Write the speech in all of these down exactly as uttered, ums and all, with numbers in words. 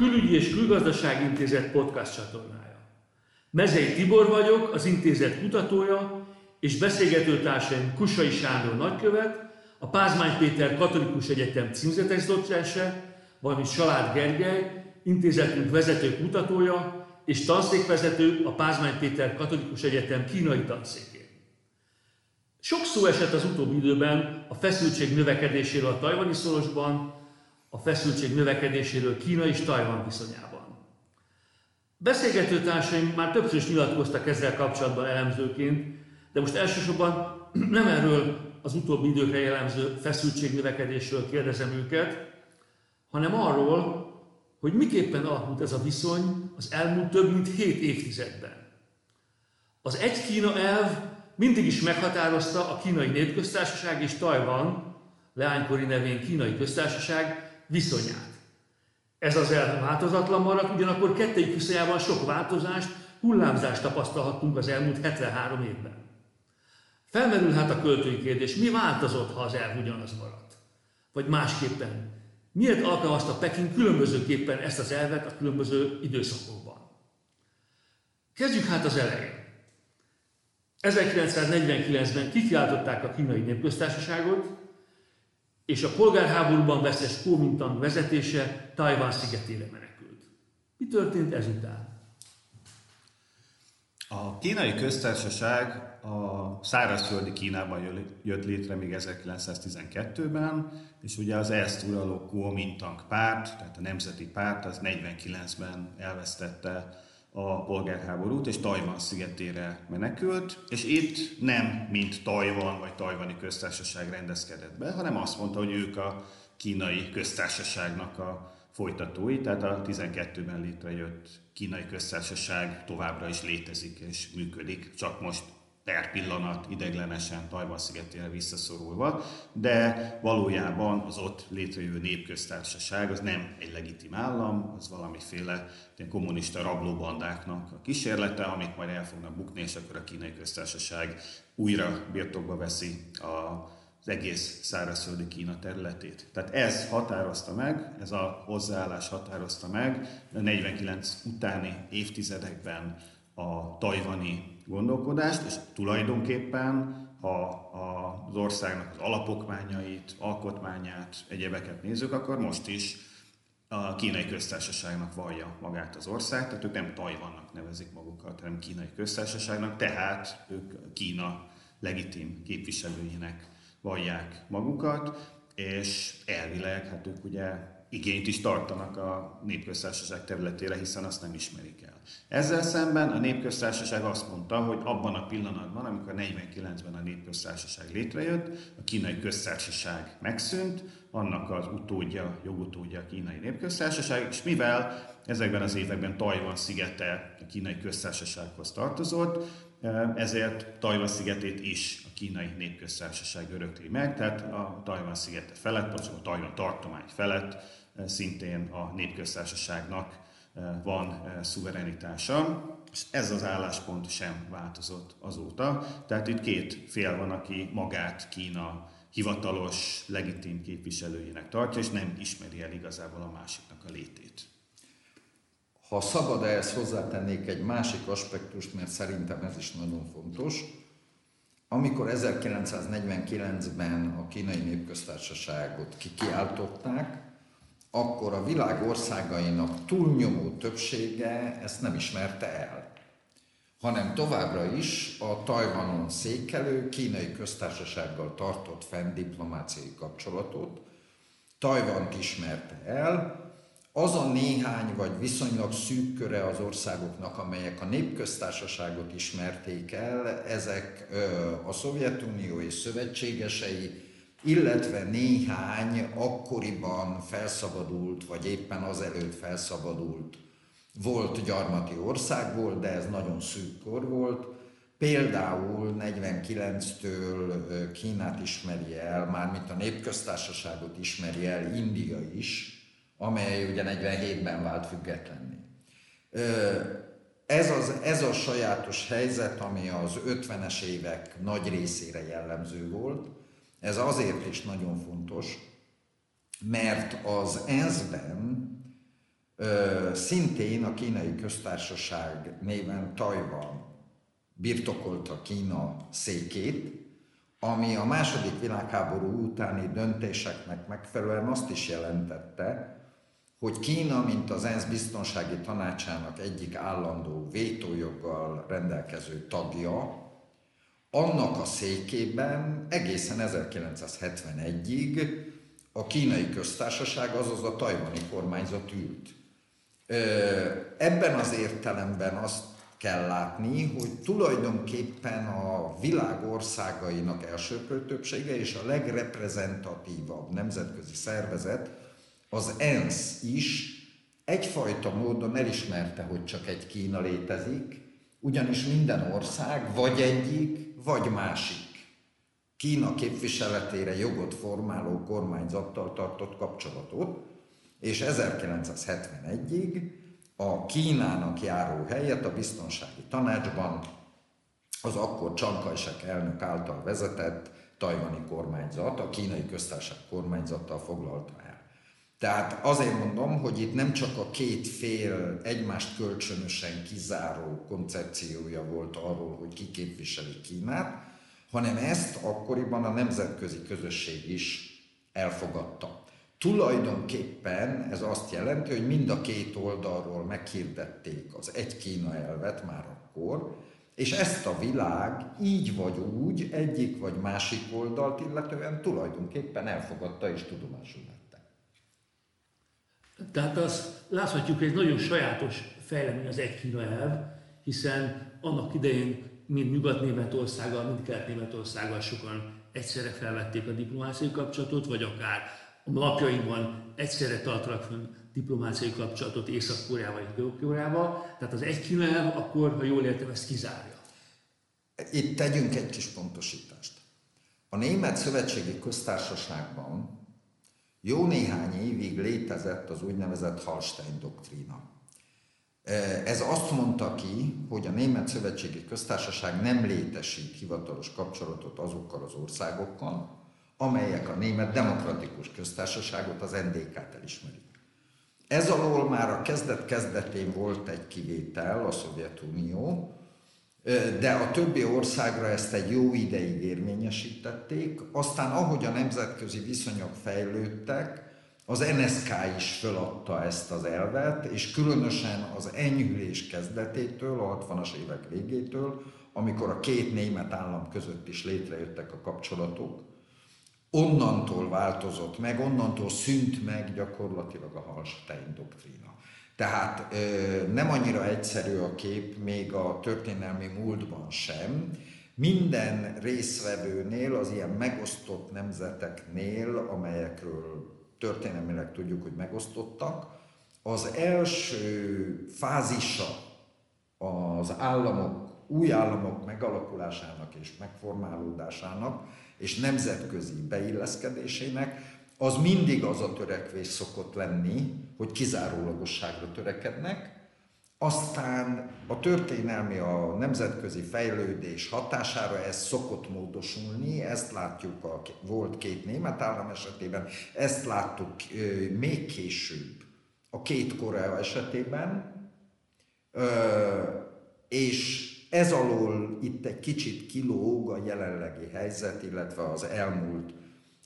Külügyi és Külgazdasági Intézet podcast csatornája. Mezei Tibor vagyok, az intézet kutatója, és beszélgetőtársaim Kusai Sándor nagykövet, a Pázmány Péter Katolikus Egyetem címzetes docense, valamint Salád Gergely, intézetünk vezető kutatója és tanszékvezető a Pázmány Péter Katolikus Egyetem kínai tanszékén. Sok szó esett az utóbbi időben a feszültség növekedéséről a tajvani szorosban, a feszültség növekedéséről Kína és Tajvan viszonyában. Beszélgető társaim már többször is nyilatkoztak ezzel kapcsolatban elemzőként, de most elsősorban nem erről az utóbbi időkre jellemző feszültség növekedésről kérdezem őket, hanem arról, hogy miképpen alakult ez a viszony az elmúlt több mint hét évtizedben. Az egy Kína elv mindig is meghatározta a Kínai Népköztársaság és Tajvan, leánykori nevén Kínai Köztársaság viszonyát. Ez az elv változatlan maradt, ugyanakkor kettejük viszonyában sok változást, hullámzást tapasztalhattunk az elmúlt hetvenhárom évben. Felmerül hát a költői kérdés, mi változott, ha az elv ugyanaz maradt? Vagy másképpen, miért alkalmazta Peking különbözőképpen ezt az elvet a különböző időszakokban? Kezdjük hát az elején. ezerkilencszáznegyvenkilencben kikiáltották a Kínai Népköztársaságot, és a polgárháborúban vesztes Kuomintang vezetése Tajvan szigetére menekült. Mi történt ezután? A Kínai Köztársaság a szárazföldi Kínában jött létre még ezerkilencszáztizenkettőben, és ugye az ezt uraló Kuomintang párt, tehát a Nemzeti Párt, az negyvenkilencben elvesztette a polgárháborút, és Tajvan szigetére menekült, és itt nem mint Tajvan vagy Tajvani Köztársaság rendezkedett be, hanem azt mondta, hogy ők a Kínai Köztársaságnak a folytatói, tehát a tizenkettőben létrejött Kínai Köztársaság továbbra is létezik és működik, csak most per pillanat ideiglenesen Tajvan szigetére visszaszorulva, de valójában az ott létrejövő népköztársaság az nem egy legitim állam, az valamiféle kommunista rablóbandáknak a kísérlete, amik majd el fognak bukni, és akkor a Kínai Köztársaság újra birtokba veszi az egész szárazföldi Kína területét. Tehát ez határozta meg, ez a hozzáállás határozta meg a negyvenkilenc utáni évtizedekben a tajvani gondolkodást, és tulajdonképpen, ha az országnak az alapokmányait, alkotmányát, egyebeket nézzük, akkor most is a Kínai Köztársaságnak vallja magát az ország, tehát ők nem Tajvannak nevezik magukat, hanem Kínai Köztársaságnak, tehát ők Kína legitim képviselőjének vallják magukat, és elvileg, hát ők ugye igényt is tartanak a népköztársaság területére, hiszen azt nem ismerik el. Ezzel szemben a népköztársaság azt mondta, hogy abban a pillanatban, amikor negyvenkilencben a népköztársaság létrejött, a Kínai Köztársaság megszűnt, annak az utódja, jogutódja a Kínai Népköztársaság, és mivel ezekben az években Tajvan szigete a Kínai Köztársasághoz tartozott, ezért Tajvan szigetét is a Kínai Népköztársaság örökli meg, tehát a Tajvan szigete felett, vagy a Tajvan tartomány felett szintén a népköztársaságnak van szuverenitása, és ez az álláspont sem változott azóta. Tehát itt két fél van, aki magát Kína hivatalos, legitim képviselőjének tartja, és nem ismeri el igazából a másiknak a létét. Ha szabad, ehhez hozzátennék egy másik aspektust, mert szerintem ez is nagyon fontos. Amikor ezerkilencszáznegyvenkilencben a Kínai Népköztársaságot kikiáltották, akkor a világ országainak túlnyomó többsége ezt nem ismerte el, hanem továbbra is a Tajvanon székelő Kínai Köztársasággal tartott fenn diplomáciai kapcsolatot. Tajvant ismerte el. Az a néhány vagy viszonylag szűk köre az országoknak, amelyek a népköztársaságot ismerték el, ezek a Szovjetunió és szövetségesei, illetve néhány akkoriban felszabadult, vagy éppen azelőtt felszabadult volt gyarmati ország volt, de ez nagyon szűk kor volt. Például negyvenkilenctől Kínát ismeri el, mármint a népköztársaságot ismeri el India is, amely ugye negyvenhétben vált függetlenné. Ez, az, ez a sajátos helyzet, ami az ötvenes évek nagy részére jellemző volt, ez azért is nagyon fontos, mert az ENSZ-ben szintén a Kínai Köztársaság néven Tajvan birtokolta Kína székét, ami a második világháború utáni döntéseknek megfelelően azt is jelentette, hogy Kína, mint az ENSZ biztonsági tanácsának egyik állandó vétójoggal rendelkező tagja, annak a székében egészen ezerkilencszázhetvenegyig a Kínai Köztársaság, azaz a tajvani kormányzat ült. Ebben az értelemben azt kell látni, hogy tulajdonképpen a világ országainak elsőprő többsége és a legreprezentatívabb nemzetközi szervezet, az ENSZ is egyfajta módon elismerte, hogy csak egy Kína létezik, ugyanis minden ország vagy egyik, vagy másik Kína képviseletére jogot formáló kormányzattal tartott kapcsolatot, és ezerkilencszázhetvenegyig a Kínának járó helyet a Biztonsági Tanácsban az akkor Chiang Kai-shek elnök által vezetett tajvani kormányzat, a Kínai Köztársaság kormányzattal foglalta el. Tehát azért mondom, hogy itt nem csak a két fél egymást kölcsönösen kizáró koncepciója volt arról, hogy ki képviseli Kínát, hanem ezt akkoriban a nemzetközi közösség is elfogadta. Tulajdonképpen ez azt jelenti, hogy mind a két oldalról meghirdették az egy Kína elvet már akkor, és ezt a világ így vagy úgy egyik vagy másik oldalt illetően tulajdonképpen elfogadta és tudomásul vette. Tehát azt láthatjuk, hogy egy nagyon sajátos fejlemény az egy Kína elv, hiszen annak idején mind Nyugat-Németországgal, mind Kelet-Németországgal sokan egyszerre felvették a diplomáciai kapcsolatot, vagy akár a napjainkban egyszerre tartanak fönn diplomáciai kapcsolatot Észak-Koreával és Dél-Koreával. Tehát az egy Kína elv akkor, ha jól értem, ezt kizárja. Itt tegyünk egy kis pontosítást. A Német Szövetségi Köztársaságban jó néhány évig létezett az úgynevezett Hallstein-doktrína. Ez azt mondta ki, hogy a Német Szövetségi Köztársaság nem létesít hivatalos kapcsolatot azokkal az országokkal, amelyek a Német Demokratikus Köztársaságot, az en dé ká-t elismerik. Ez alól már a kezdet-kezdetén volt egy kivétel, a Szovjetunió, de a többi országra ezt egy jó ideig érvényesítették, aztán ahogy a nemzetközi viszonyok fejlődtek, az en es ká is föladta ezt az elvet, és különösen az enyhülés kezdetétől, a hatvanas évek végétől, amikor a két német állam között is létrejöttek a kapcsolatok, onnantól változott meg, onnantól szűnt meg gyakorlatilag a Hallstein-doktrína. Tehát nem annyira egyszerű a kép, még a történelmi múltban sem. Minden részvevőnél, az ilyen megosztott nemzeteknél, amelyekről történelmileg tudjuk, hogy megosztottak, az első fázisa az államok, új államok megalakulásának és megformálódásának és nemzetközi beilleszkedésének, az mindig az a törekvés szokott lenni, hogy kizárólagosságra törekednek, aztán a történelmi, a nemzetközi fejlődés hatására ez szokott módosulni, ezt látjuk a volt két német állam esetében, ezt láttuk még később a két Korea esetében, és ez alól itt egy kicsit kilóg a jelenlegi helyzet, illetve az elmúlt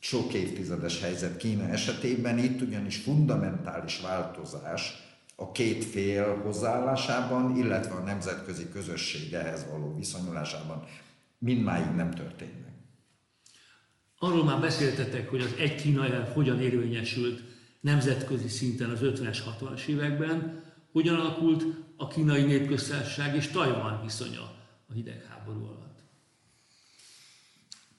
sok évtizedes helyzet Kína esetében, itt ugyanis fundamentális változás a két fél hozzáállásában, illetve a nemzetközi közösségehez való viszonyulásában mindmáig nem történt meg. Arról már beszéltetek, hogy az egy Kína elv hogyan érvényesült nemzetközi szinten az ötvenes, hatvanas években, hogyan alakult a Kínai Népköztársaság és Tajvan viszonya a hidegháború alatt.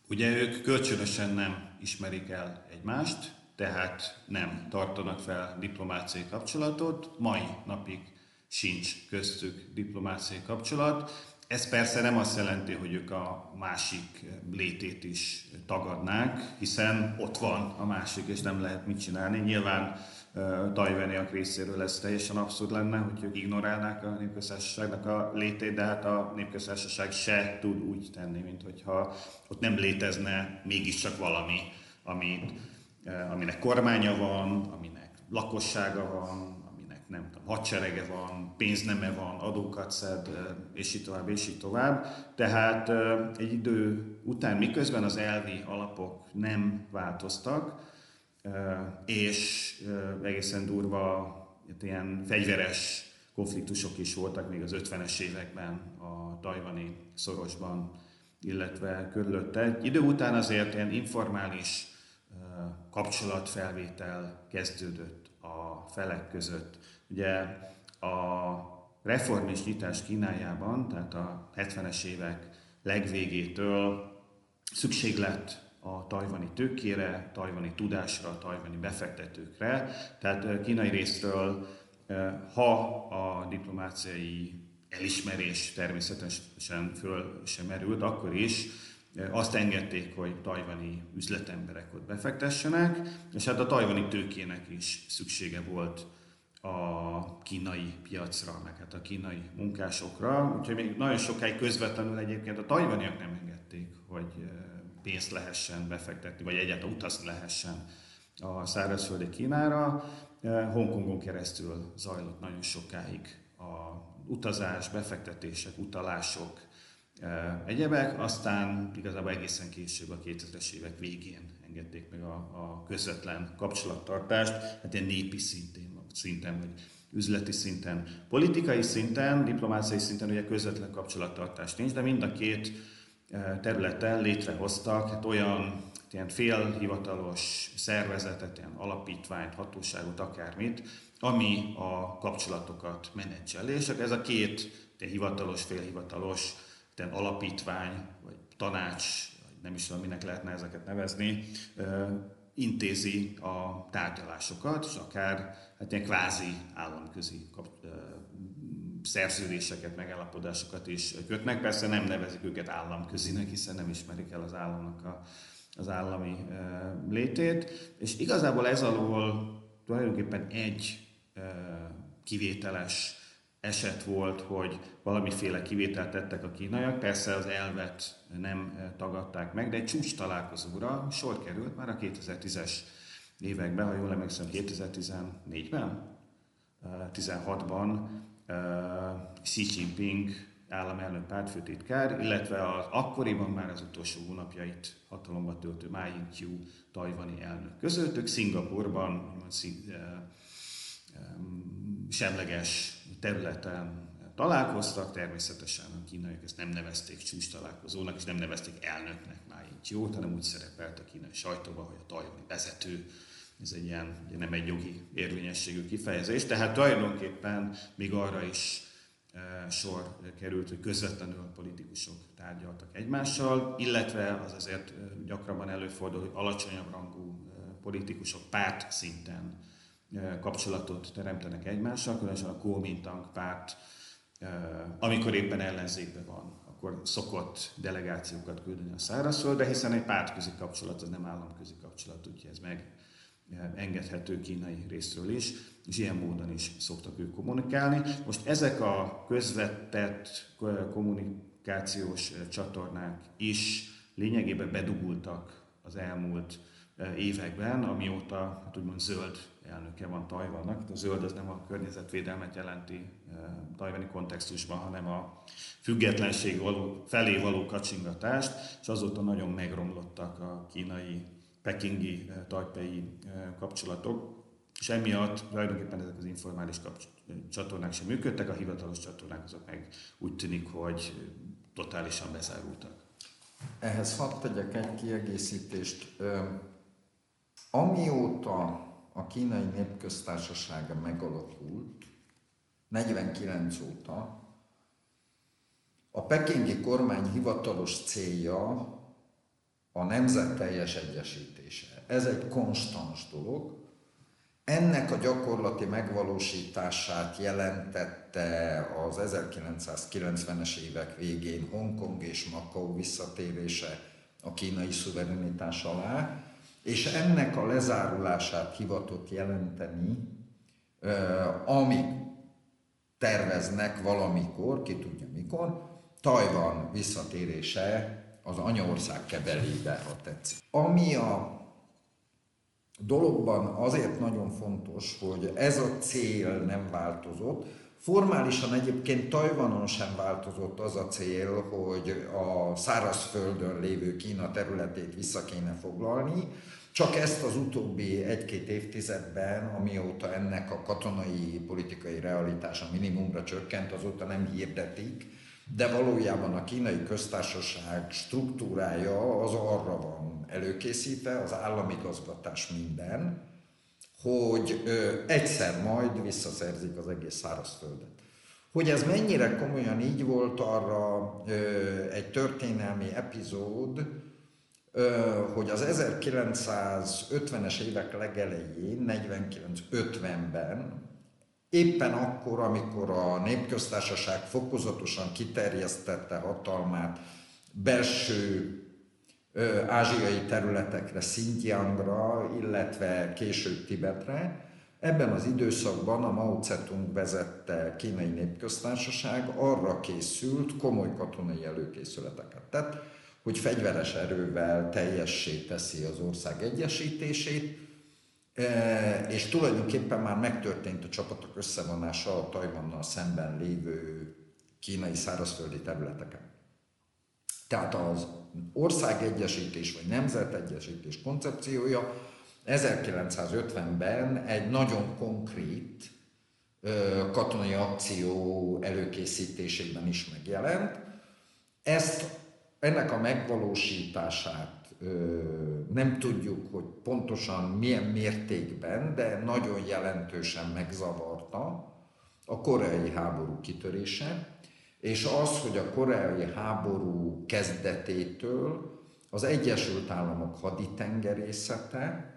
Ugye ők kölcsönösen nem ismerik el egymást, tehát nem tartanak fel diplomáciai kapcsolatot, mai napig sincs köztük diplomáciai kapcsolat. Ez persze nem azt jelenti, hogy ők a másik létét is tagadnák, hiszen ott van a másik, és nem lehet mit csinálni. Nyilván tajvaniak részéről ez teljesen abszurd lenne, hogy ők ignorálnák a Népköztársaságnak a létét, de hát a Népköztársaság se tud úgy tenni, mint hogyha ott nem létezne mégiscsak valami, amit, aminek kormánya van, aminek lakossága van, aminek nem tudom, hadserege van, pénzneme van, adókat szed, és így tovább, és így tovább. Tehát egy idő után, miközben az elvi alapok nem változtak, és egészen durva ilyen fegyveres konfliktusok is voltak még az ötvenes években a tajvani szorosban, illetve körülötte. Idő után azért ilyen informális kapcsolatfelvétel kezdődött a felek között. Ugye a reform és nyitás Kínájában, tehát a hetvenes évek legvégétől szükség lett a tajvani tőkére, tajvani tudásra, tajvani befektetőkre. Tehát kínai részről, ha a diplomáciai elismerés természetesen föl sem merült, akkor is azt engedték, hogy tajvani üzletemberek ott befektessenek, és hát a tajvani tőkének is szüksége volt a kínai piacra, meg hát a kínai munkásokra. Úgyhogy még nagyon sokáig közvetlenül egyébként a tajvaniak nem engedték, hogy pénzt lehessen befektetni, vagy egyáltalán utazni lehessen a szárazföldi Kínára. Hongkongon keresztül zajlott nagyon sokáig a utazás, befektetések, utalások, egyebek. Aztán igazából egészen később, a kétezres évek végén engedték meg a, a közvetlen kapcsolattartást, hát ilyen népi szintén, szinten, vagy üzleti szinten, politikai szinten, diplomáciai szinten ugye közvetlen kapcsolattartás nincs, de mind a két területen létrehoztak hát olyan ilyen félhivatalos szervezetet, ilyen alapítványt, hatóságot, akármit, ami a kapcsolatokat menedzseli. És ez a két ilyen hivatalos, félhivatalos ilyen alapítvány, vagy tanács, nem is tudom, minek lehetne ezeket nevezni, intézi a tárgyalásokat, és akár hát ilyen kvázi államközi szerződéseket, megállapodásokat is kötnek. Persze nem nevezik őket államközinek, hiszen nem ismerik el az államnak a, az állami létét. És igazából ez alól tulajdonképpen egy kivételes eset volt, hogy valamiféle kivételt tettek a kínaiak, persze az elvet nem tagadták meg, de egy csúcs találkozóra sor került már a kétezer-tízes években, ha jól emlékszem, kétezer-tizennégyben, tizenhatban Xi Jinping államelnök pártfőtitkár, illetve az akkoriban már az utolsó hónapjait hatalomba töltő Ma Ying-jeou tajvani elnök között, ők Szingapurban, semleges területen találkoztak, természetesen a kínaiak ezt nem nevezték csúcs találkozónak, és nem nevezték elnöknek Ma Ying-jeou, hanem úgy szerepelt a kínai sajtóban, hogy a tajvani vezető. Ez egy ilyen, ugye nem egy jogi érvényességű kifejezés, tehát tulajdonképpen még arra is e, sor került, hogy közvetlenül a politikusok tárgyaltak egymással, illetve az azért gyakrabban előfordul, hogy alacsonyabb rangú politikusok párt szinten kapcsolatot teremtenek egymással, különösen a Kuomintang párt, amikor éppen ellenzékben van, akkor szokott delegációkat küldeni a szárazföldre, hiszen egy pártközi kapcsolat az nem államközi kapcsolat, úgyhogy ez megengedhető kínai részről is, és ilyen módon is szoktak ők kommunikálni. Most ezek a közvetett kommunikációs csatornák is lényegében bedugultak az elmúlt években, amióta hát úgymond zöld elnöke van Tajvannak. A zöld az nem a környezetvédelmet jelenti tajvani kontextusban, hanem a függetlenség való, felé való kacsingatást, és azóta nagyon megromlottak a kínai, pekingi, tajpei kapcsolatok, és emiatt tulajdonképpen ezek az informális csatornák sem működtek, a hivatalos csatornák azok meg úgy tűnik, hogy totálisan bezárultak. Ehhez hadd tegyek egy kiegészítést. Amióta a Kínai Népköztársasága megalakult, negyvenkilenc óta, a pekingi kormány hivatalos célja a nemzet teljes egyesítése. Ez egy konstans dolog. Ennek a gyakorlati megvalósítását jelentette az ezerkilencszázkilencvenes évek végén Hongkong és Makau visszatérése a kínai szuverenitás alá, és ennek a lezárulását hivatott jelenteni, amik terveznek valamikor, ki tudja mikor, Tajvan visszatérése az anyaország kebelébe, ha tetszik. Ami a dologban azért nagyon fontos, hogy ez a cél nem változott. Formálisan egyébként Tajvanon sem változott az a cél, hogy a szárazföldön lévő Kína területét vissza kéne foglalni, csak ezt az utóbbi egy-két évtizedben, amióta ennek a katonai politikai realitása minimumra csökkent, azóta nem hirdetik, de valójában a Kínai Köztársaság struktúrája az arra van előkészítve, az államigazgatás minden, hogy egyszer majd visszaszerzik az egész szárazföldet. Hogy ez mennyire komolyan így volt, arra egy történelmi epizód, hogy az ezerkilencszázötvenes évek legelején, negyvenkilenc ötvenben, éppen akkor, amikor a Népköztársaság fokozatosan kiterjesztette hatalmát belső ö, ázsiai területekre, Xinjiangra, illetve később Tibetre, ebben az időszakban a Mao Tse-tung vezette Kínai Népköztársaság arra készült, komoly katonai előkészületeket tett, hogy fegyveres erővel teljessé teszi az ország egyesítését, és tulajdonképpen már megtörtént a csapatok összevonása a Tajvannal szemben lévő kínai szárazföldi területeken. Tehát az országegyesítés vagy nemzetegyesítés koncepciója ezerkilencszázötvenben egy nagyon konkrét katonai akció előkészítésében is megjelent. Ezt Ennek a megvalósítását nem tudjuk, hogy pontosan milyen mértékben, de nagyon jelentősen megzavarta a koreai háború kitörése, és az, hogy a koreai háború kezdetétől az Egyesült Államok haditengerészete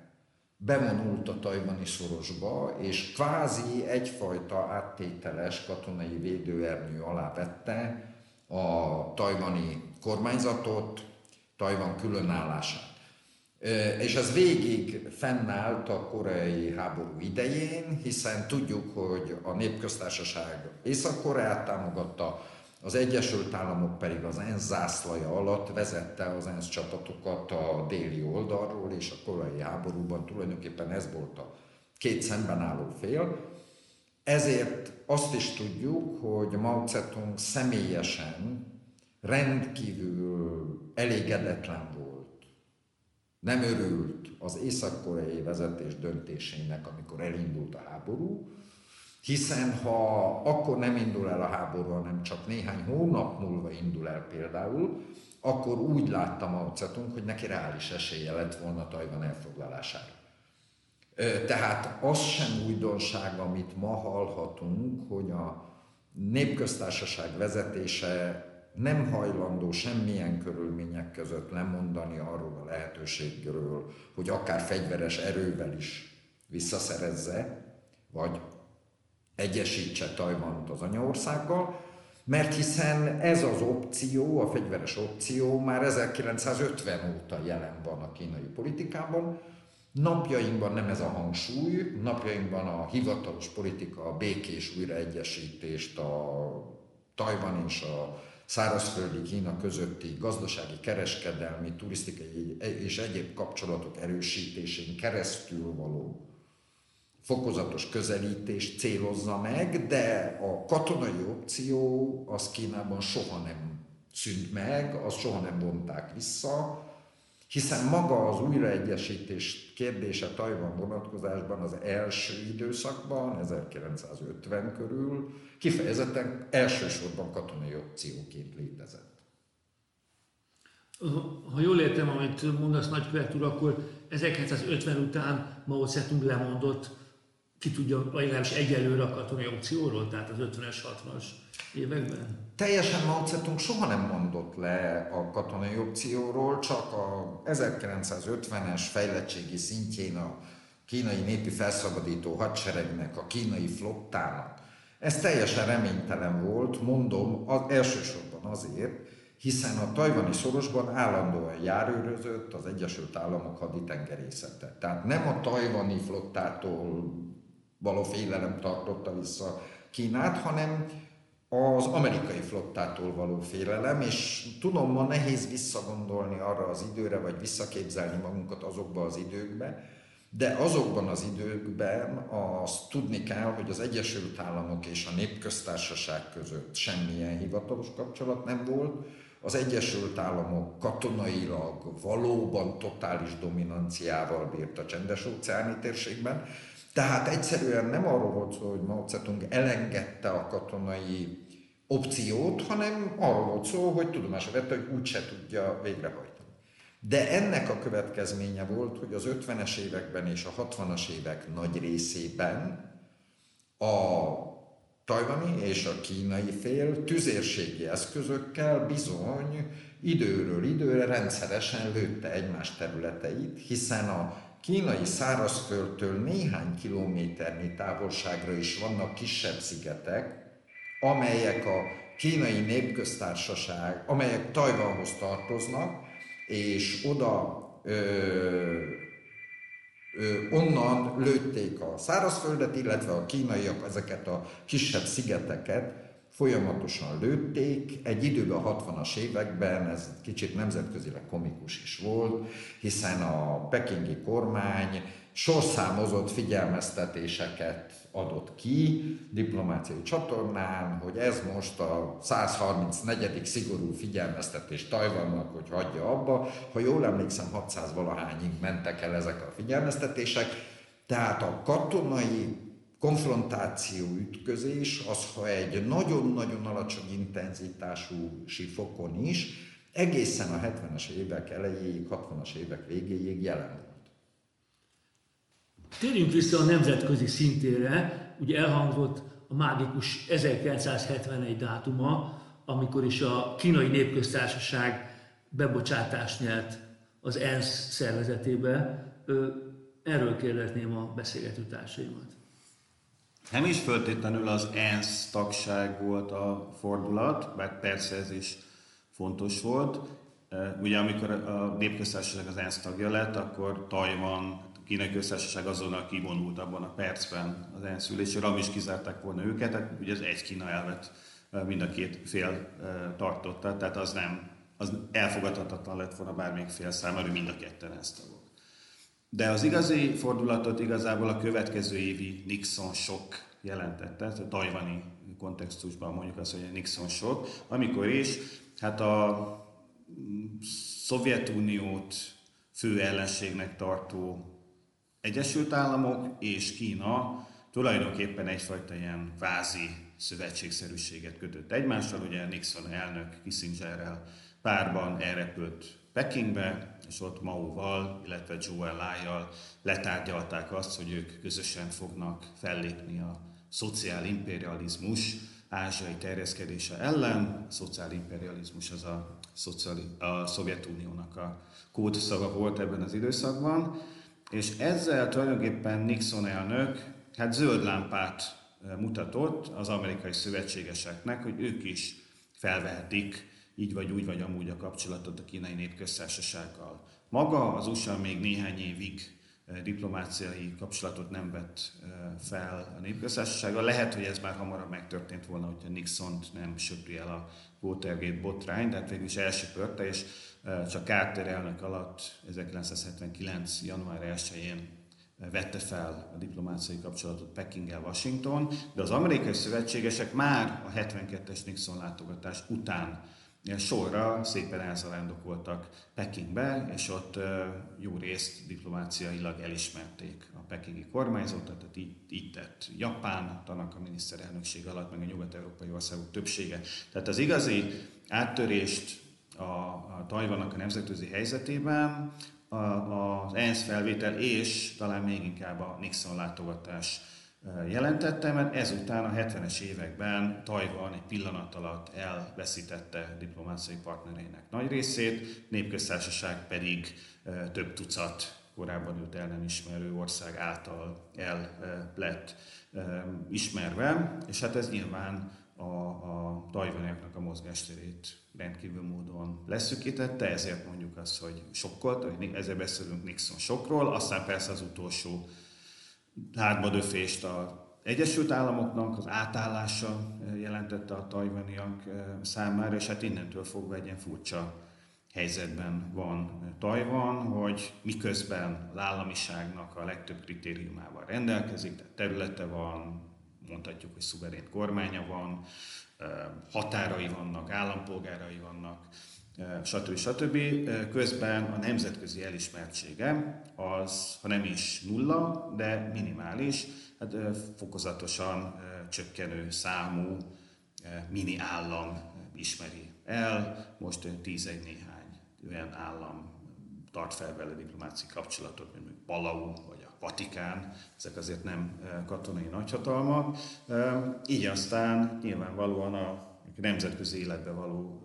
bevonult a tajvani szorosba, és kvázi egyfajta áttételes katonai védőernyő alá vette a tajvani kormányzatot, Tajvan különállását. És ez végig fennállt a koreai háború idején, hiszen tudjuk, hogy a Népköztársaság Észak-Koreát támogatta, az Egyesült Államok pedig az ENSZ zászlaja alatt vezette az ENSZ csapatokat a déli oldalról, és a koreai háborúban tulajdonképpen ez volt a két szembenálló fél. Ezért azt is tudjuk, hogy Mao Tse-tung személyesen rendkívül elégedetlen volt. Nem örült az észak-koreai vezetés döntésének, amikor elindult a háború, hiszen ha akkor nem indul el a háború, hanem csak néhány hónap múlva indul el például, akkor úgy látta Mao Tse-tung, hogy neki reális esélye lett volna Tajvan elfoglalására. Tehát az sem újdonság, amit ma hallhatunk, hogy a Népköztársaság vezetése nem hajlandó semmilyen körülmények között lemondani arról a lehetőségről, hogy akár fegyveres erővel is visszaszerezze, vagy egyesítse Tajvant az anyaországgal, mert hiszen ez az opció, a fegyveres opció már ezerkilencszázötven óta jelen van a kínai politikában. Napjainkban nem ez a hangsúly, napjainkban a hivatalos politika a békés újraegyesítést, a Tajvan és a szárazföldi Kína közötti gazdasági, kereskedelmi, turisztikai és egyéb kapcsolatok erősítésén keresztül való fokozatos közelítést célozza meg, de a katonai opció az Kínában soha nem szűnt meg, azt soha nem vonták vissza, hiszen maga az újraegyesítés kérdése Tajvan vonatkozásban az első időszakban, ezerkilencszázötven körül, kifejezetten elsősorban katonai opcióként létezett. Ha jól értem, amit mondasz, nagykövet úr, akkor ezerkilencszázötven után Mao Tse-tung lemondott, ki tudja, legalábbis egyelőre a katonai opcióról, tehát az ötvenes, hatvanas években? Teljesen Mao Tse-tung soha nem mondott le a katonai opcióról, csak a ezerkilencszázötvenes fejlettségi szintjén a kínai népi felszabadító hadseregnek, a kínai flottának. Ez teljesen reménytelen volt, mondom, az elsősorban azért, hiszen a tajvani szorosban állandóan járőrözött az Egyesült Államok haditengerészete. Tehát nem a tajvani flottától való félelem tartotta vissza Kínát, hanem az amerikai flottától való félelem, és tudom, ma nehéz visszagondolni arra az időre, vagy visszaképzelni magunkat azokba az időkbe, de azokban az időkben azt tudni kell, hogy az Egyesült Államok és a Népköztársaság között semmilyen hivatalos kapcsolat nem volt. Az Egyesült Államok katonailag valóban totális dominanciával bírt a csendes-óceáni térségben, tehát egyszerűen nem arról volt szó, hogy Mao Tse-tung elengedte a katonai opciót, hanem arról volt szó, hogy tudomásra vette, hogy úgyse tudja végrehajtani. De ennek a következménye volt, hogy az ötvenes években és a hatvanas évek nagy részében a tajvani és a kínai fél tüzérségi eszközökkel bizony időről időre rendszeresen lőtte egymás területeit, hiszen a kínai szárazföldtől néhány kilométernyi távolságra is vannak kisebb szigetek, amelyek a kínai népköztársaság, amelyek Tajvanhoz tartoznak, és oda, ö, ö, onnan lőtték a szárazföldet, illetve a kínaiak ezeket a kisebb szigeteket folyamatosan lőtték. Egy időben a hatvanas években ez kicsit nemzetközileg komikus is volt, hiszen a pekingi kormány sorszámozott figyelmeztetéseket adott ki diplomáciai csatornán, hogy ez most a százharmincnegyedik szigorú figyelmeztetés Tajvannak, hogy hagyja abba. Ha jól emlékszem, hatszáz valahányig mentek el ezek a figyelmeztetések. Tehát a katonai konfrontáció, ütközés az, ha egy nagyon-nagyon alacsony intenzitású sífokon is, egészen a hetvenes évek elejéig, hatvanas évek végéig jelen volt. Térjünk vissza a nemzetközi szintére, ugye elhangzott a mágikus ezerkilencszázhetvenegy dátuma, amikor is a Kínai Népköztársaság bebocsátást nyert az ENSZ szervezetébe. Erről kérdezném a beszélgető társaimat. Nem is feltétlenül az ENSZ tagság volt a fordulat, mert persze ez is fontos volt. Ugye amikor a Népköztársaság az ENSZ tagja lett, akkor Tajvan, Kínai Köztársaság azonnal kivonult abban a percben az ENSZ ülésére, ami is kizárták volna őket, tehát ugye az egy Kína elvet mind a két fél tartotta, tehát az nem, az elfogadhatatlan lett volna bármelyik fél számára, mind a ketten ENSZ tagok. De az igazi fordulatot igazából a következő évi Nixon-sok jelentette, a tajvani kontextusban mondjuk azt, hogy a Nixon-sok, amikor is hát a Szovjetuniót fő ellenségnek tartó Egyesült Államok és Kína tulajdonképpen egyfajta ilyen kvázi szövetségszerűséget kötött egymással. Ugye Nixon elnök Kissingerrel párban elrepült Pekingbe, és ott Maóval, illetve Zhou Enlai-jal letárgyalták azt, hogy ők közösen fognak fellépni a szociálimperializmus ázsiai terjeszkedése ellen. A szociálimperializmus az a, szociali, a Szovjetuniónak a kódszava volt ebben az időszakban. És ezzel tulajdonképpen Nixon elnök hát zöld lámpát mutatott az amerikai szövetségeseknek, hogy ők is felvehetik így vagy úgy vagy amúgy a kapcsolatot a Kínai Népköztársasággal. Maga az u es á még néhány évig diplomáciai kapcsolatot nem vett fel a Népköztársasággal. Lehet, hogy ez már hamarabb megtörtént volna, hogyha Nixont nem söpri el a Watergate botrány, de hát végül is elsöpörte, és csak Carter elnök alatt ezerkilencszázhetvenkilenc. január elsején vette fel a diplomáciai kapcsolatot Pekinggel, Washington, de az amerikai szövetségesek már a hetvenkettes Nixon látogatás után sorra szépen elzarándokoltak Pekingbe, és ott jó részt diplomáciailag elismerték a pekingi kormányzatot, tehát így, így tett Japán, annak a miniszterelnökség alatt, meg a nyugat-európai országok többsége. Tehát az igazi áttörést a, a Tajvannak a nemzetközi helyzetében a, az ENSZ felvétel és talán még inkább a Nixon látogatás jelentette, mert ezután a hetvenes években Tajvan egy pillanat alatt elveszítette diplomáciai partnereinek nagy részét, Népköztársaság pedig több tucat korábban őt el nem ismerő ország által el lett ismerve, és hát ez nyilván a, a tajvaniaknak a mozgásterét rendkívül módon leszűkítette, ezért mondjuk azt, hogy sokkolt, ezért beszélünk Nixon sokról, aztán persze az utolsó hátmadöfést az Egyesült Államoknak az átállása jelentette a tajvaniak számára, és hát innentől fogva egy ilyen furcsa helyzetben van Tajvan, hogy miközben az államiságnak a legtöbb kritériumával rendelkezik, tehát területe van, mondhatjuk, hogy szuverén kormánya van, határai vannak, állampolgárai vannak, stb. stb. Közben a nemzetközi elismertsége az, ha nem is nulla, de minimális, hát fokozatosan csökkenő számú mini állam ismeri el, most tízegy néhány olyan állam tart fel vele diplomáciai kapcsolatot, mint Palau vagy a Vatikán, ezek azért nem katonai nagyhatalmak. Így aztán nyilvánvalóan a nemzetközi életbe való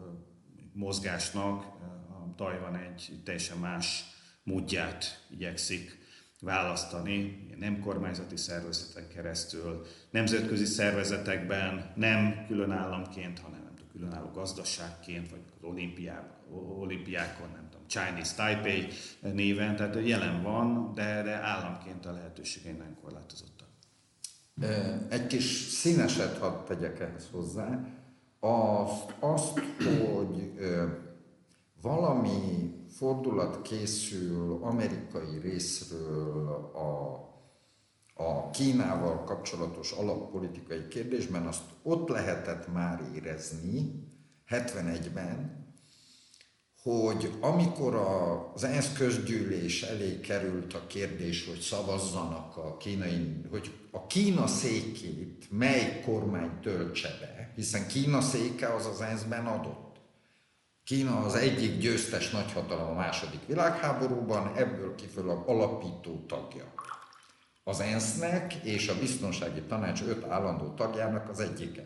mozgásnak a Tajvan egy teljesen más módját igyekszik választani, nem kormányzati szervezeteken keresztül, nemzetközi szervezetekben nem külön államként, hanem különálló gazdaságként, vagy az olimpiában, olimpiákon, nem tudom, Chinese Taipei néven, tehát jelen van, de, de államként a lehetőségei nem korlátozottak. Egy kis színeset hadd tegyek ehhez hozzá. Azt, azt hogy valami fordulat készül amerikai részről a a Kínával kapcsolatos alappolitikai kérdésben, azt ott lehetett már érezni hetvenegyben, hogy amikor az ENSZ közgyűlés elé került a kérdés, hogy szavazzanak a kínai, hogy a Kína székét mely kormány töltse be, hiszen Kína széke az az ENSZ-ben adott. Kína az egyik győztes nagyhatalom a második világháborúban, ebből kifolyólag alapító tagja. Az ENSZ-nek és a Biztonsági Tanács öt állandó tagjának az egyike.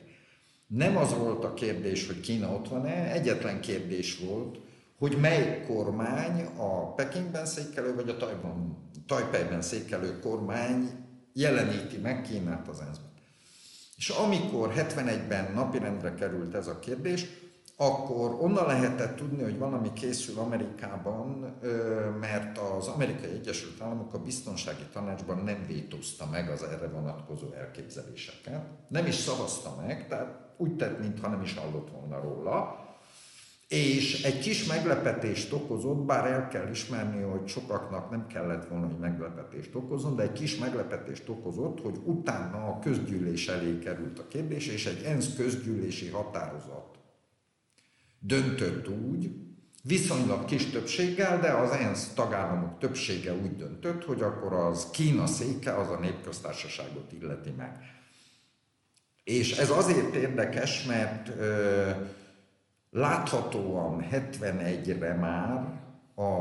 Nem az volt a kérdés, hogy Kína ott van-e, egyetlen kérdés volt, hogy mely kormány, a Pekingben székelő vagy a Tajban, Tajpejben székelő kormány jeleníti meg Kínát az ENSZ-ben. És amikor hetvenegyben napirendre került ez a kérdés, akkor onnan lehetett tudni, hogy valami készül Amerikában, mert az Amerikai Egyesült Államok a Biztonsági Tanácsban nem vétózta meg az erre vonatkozó elképzeléseket. Nem is szavazta meg, tehát úgy tett, mintha nem is hallott volna róla. És egy kis meglepetést okozott, bár el kell ismerni, hogy sokaknak nem kellett volna, hogy meglepetést okozzon, de egy kis meglepetést okozott, hogy utána a közgyűlés elé került a kérdés, és egy ENSZ közgyűlési határozat döntött úgy, viszonylag kis többséggel, de az ENSZ tagállamok többsége úgy döntött, hogy akkor az Kína széke az a népköztársaságot illeti meg. És ez azért érdekes, mert ö, láthatóan hetvenegyre már, a,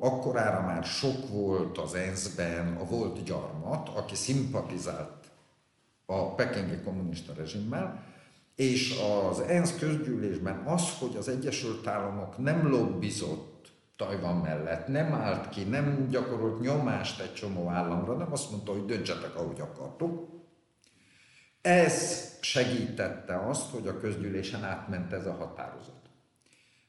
akkorára már sok volt az ENSZ-ben a volt gyarmat, aki szimpatizált a pekingi kommunista rezsimmel, és az ENSZ közgyűlésben az, hogy az Egyesült Államok nem lobbizott Tajvan mellett, nem állt ki, nem gyakorolt nyomást egy csomó államra, nem azt mondta, hogy döntsetek, ahogy akartok. Ez segítette azt, hogy a közgyűlésen átment ez a határozat.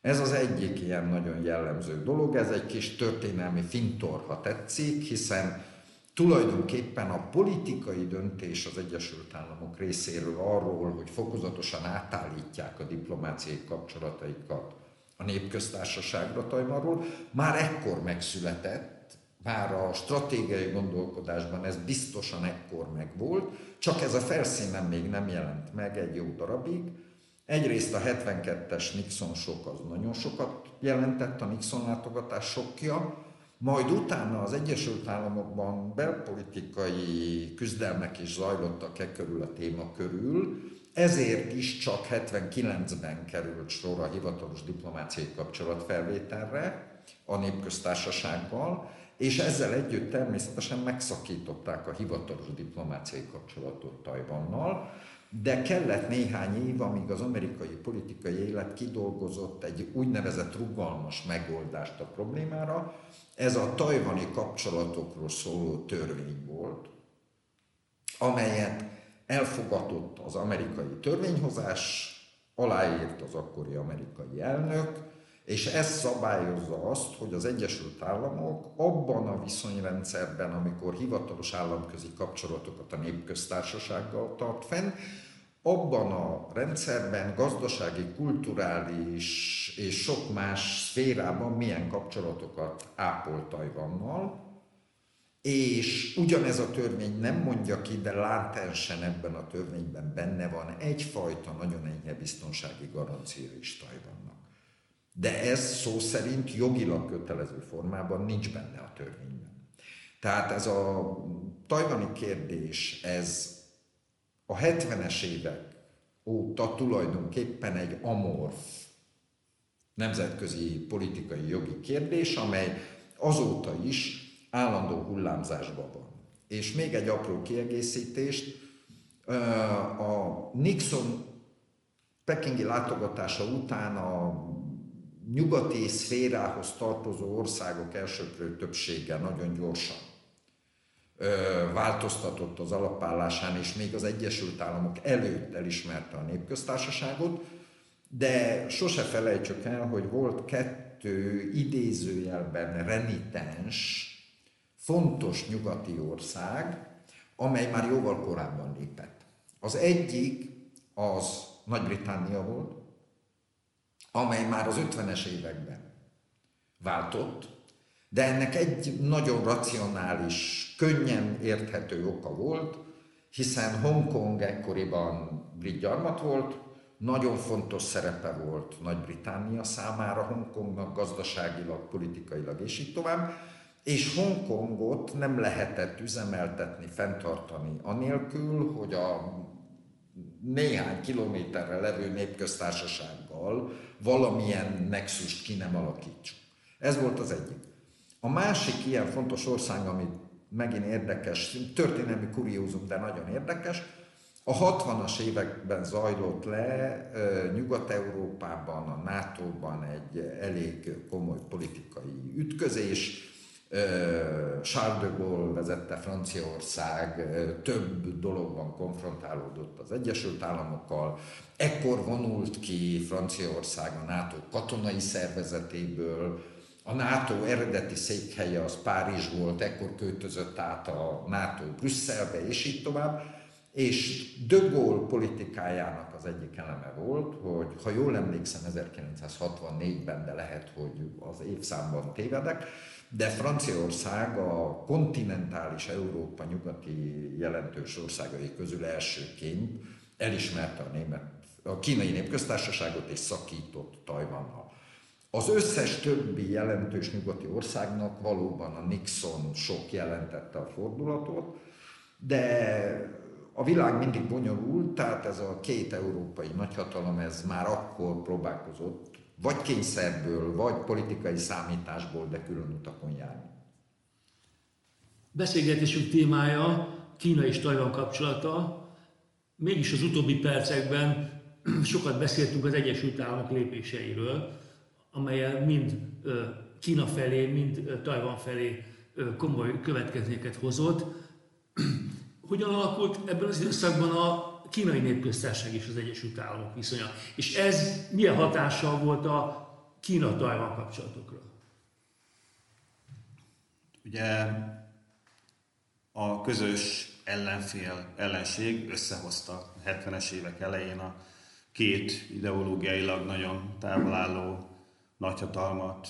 Ez az egyik ilyen nagyon jellemző dolog, ez egy kis történelmi fintor, ha tetszik, hiszen tulajdonképpen a politikai döntés az Egyesült Államok részéről arról, hogy fokozatosan átállítják a diplomáciai kapcsolataikat a népköztársaságra Tajvanról, már ekkor megszületett, már a stratégiai gondolkodásban ez biztosan ekkor megvolt, csak ez a felszínen még nem jelent meg egy jó darabig. Egyrészt a hetvenkettes Nixon sok az nagyon sokat jelentett, a Nixon látogatás sokja, majd utána az Egyesült Államokban belpolitikai küzdelmek is zajlottak e körül a téma körül, ezért is csak hetvenkilencben került sor a hivatalos diplomáciai kapcsolatfelvételre a népköztársasággal, és ezzel együtt természetesen megszakították a hivatalos diplomáciai kapcsolatot Tajvannal, de kellett néhány év, amíg az amerikai politikai élet kidolgozott egy úgynevezett rugalmas megoldást a problémára. Ez a tajvani kapcsolatokról szóló törvény volt, amelyet elfogadott az amerikai törvényhozás, aláírt az akkori amerikai elnök, és ez szabályozza azt, hogy az Egyesült Államok abban a viszonyrendszerben, amikor hivatalos államközi kapcsolatokat a népköztársasággal tart fenn, abban a rendszerben gazdasági, kulturális és sok más szférában milyen kapcsolatokat ápol Tajvannal, és ugyanez a törvény nem mondja ki, de látensen ebben a törvényben benne van egyfajta nagyon enyhe biztonsági garancia is Tajvannak. De ez szó szerint jogilag kötelező formában nincs benne a törvényben. Tehát ez a tajvani kérdés, ez a hetvenes évek óta tulajdonképpen egy amorf nemzetközi politikai jogi kérdés, amely azóta is állandó hullámzásban van. És még egy apró kiegészítést, a Nixon pekingi látogatása után a nyugati szférához tartozó országok elsöprő többsége nagyon gyorsan változtatott az alapállásán, és még az Egyesült Államok előtt elismerte a népköztársaságot, de sose felejtsük el, hogy volt kettő idézőjelben renitens, fontos nyugati ország, amely már jóval korábban lépett. Az egyik az Nagy-Britannia volt, amely már az ötvenes években váltott, de ennek egy nagyon racionális, könnyen érthető oka volt, hiszen Hongkong ekkoriban brit gyarmat volt, nagyon fontos szerepe volt Nagy-Britannia számára, Hongkongnak gazdaságilag, politikailag és így tovább, és Hongkongot nem lehetett üzemeltetni, fenntartani anélkül, hogy a néhány kilométerre levő népköztársasággal valamilyen nexust ki nem alakítsuk. Ez volt az egyik. A másik ilyen fontos ország, ami megint érdekes, történelmi kuriózum, de nagyon érdekes, a hatvanas években zajlott le Nyugat-Európában, a nátóban egy elég komoly politikai ütközés, Charles de Gaulle vezette Franciaország, több dologban konfrontálódott az Egyesült Államokkal, ekkor vonult ki Franciaország a NATO katonai szervezetéből, a NATO eredeti székhelye az Párizs volt, ekkor költözött át a NATO Brüsszelbe, és így tovább, és de Gaulle politikájának az egyik eleme volt, hogy ha jól emlékszem ezerkilencszázhatvannégyben, de lehet, hogy az évszámban tévedek, de Franciaország a kontinentális Európa nyugati jelentős országai közül elsőként elismerte a, német, a kínai népköztársaságot és szakított Tajvannal. Az összes többi jelentős nyugati országnak valóban a Nixon sok jelentette a fordulatot, de a világ mindig bonyolult, tehát ez a két európai nagyhatalom ez már akkor próbálkozott, vagy kényszerből, vagy politikai számításból, de külön utakon járni. Beszélgetésünk témája Kína és Tajvan kapcsolata. Mégis az utóbbi percekben sokat beszéltünk az Egyesült Államok lépéseiről, amelyel mind Kína felé, mind Tajvan felé komoly következményeket hozott. Hogyan alakult ebben az időszakban a kínai népköztársaság és az Egyesült Államok viszonya? És ez milyen hatással volt a Kína-Tajvan kapcsolatokra? Ugye a közös ellenfél, ellenség összehozta hetvenes évek elején a két ideológiailag nagyon távol álló nagyhatalmat,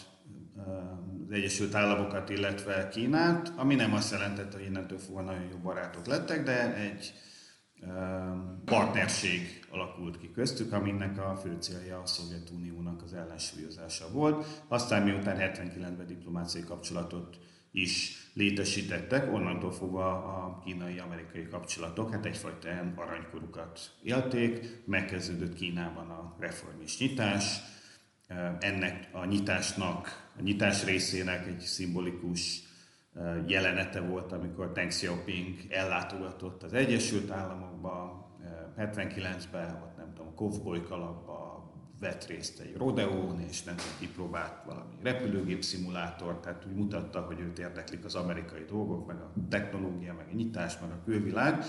az Egyesült Államokat, illetve Kínát, ami nem azt jelentette, hogy innentől fogva nagyon jó barátok lettek, de egy partnerség alakult ki köztük, aminek a fő célja a Szovjetuniónak az ellensúlyozása volt. Aztán miután hetvenkilencben diplomáciai kapcsolatot is létesítettek, onnantól fogva a kínai-amerikai kapcsolatok hát egyfajta aranykorukat élték, megkezdődött Kínában a reform és nyitás. Ennek a nyitásnak, a nyitás részének egy szimbolikus jelenete volt, amikor Deng Xiaoping ellátogatott az Egyesült Államokba, hetvenkilencben, ott nem tudom, kovboly kalapba vett részt egy rodeón, és nem tudom, kipróbált valami repülőgép szimulátort, tehát úgy mutatta, hogy őt érdeklik az amerikai dolgok, meg a technológia, meg a nyitás, meg a külvilág,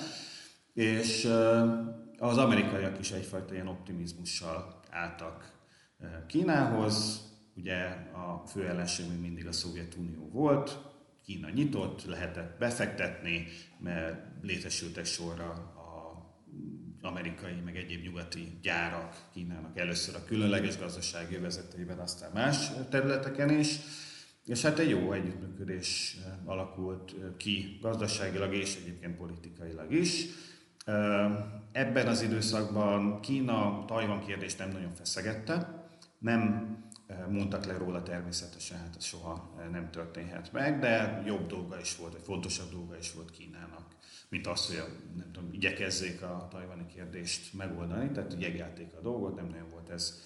és az amerikaiak is egyfajta ilyen optimizmussal álltak Kínához. Ugye a fő ellenség még mindig a Szovjetunió volt, Kína nyitott, lehetett befektetni, mert létesültek sorra a amerikai, meg egyéb nyugati gyárak kínálnak először a különleges gazdasági övezeteiben, aztán más területeken is. És hát egy jó együttműködés alakult ki gazdaságilag és egyébként politikailag is. Ebben az időszakban Kína Tajvan kérdést nem nagyon feszegette, nem mondtak le róla természetesen, hát ez soha nem történhet meg, de jobb dolga is volt, vagy fontosabb dolga is volt Kínának, mint az, hogy nem tudom, igyekezzék a tajvani kérdést megoldani, tehát igyekelték a dolgot, nem nagyon volt ez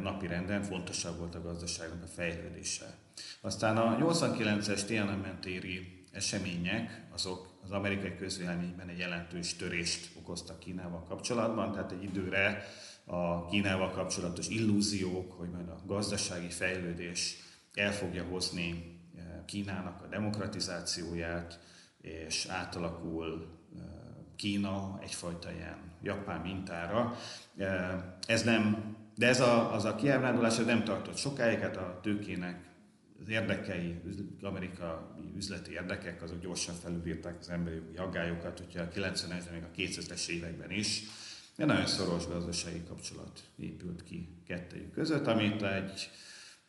napi renden, fontosabb volt a gazdaságnak a fejlődése. Aztán a nyolcvankilences Tiananmen téri események, azok az amerikai közvéleményben egy jelentős törést okoztak Kínával kapcsolatban, tehát egy időre a Kínával kapcsolatos illúziók, hogy majd a gazdasági fejlődés el fogja hozni Kínának a demokratizációját, és átalakul Kína egyfajta ilyen Japán mintára. Ez nem, de ez a, az a kiábrándulás nem tartott sokáig, hát a tőkének az érdekei, amerikai üzleti érdekek, azok gyorsan felülírták az emberi jogi aggályokat, hogyha a kilencvenes, még a kétezres években is. De nagyon szoros gazdasági kapcsolat épült ki kettejük között, amit egy,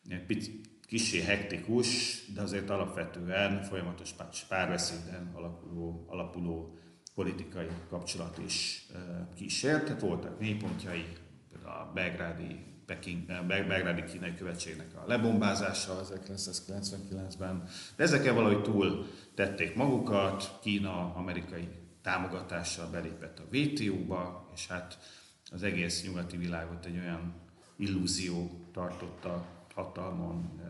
egy pici, kissé hektikus, de azért alapvetően folyamatos párbeszéden alapuló, alapuló politikai kapcsolat is kísért. Tehát voltak mélypontjai, például a belgrádi, Peking, belgrádi kínai követségnek a lebombázása ezerkilencszázkilencvenkilencben, de ezekkel valahogy túl tették magukat, Kína-amerikai támogatással belépett a vé té ó-ba, és hát az egész nyugati világot egy olyan illúzió tartotta hatalmon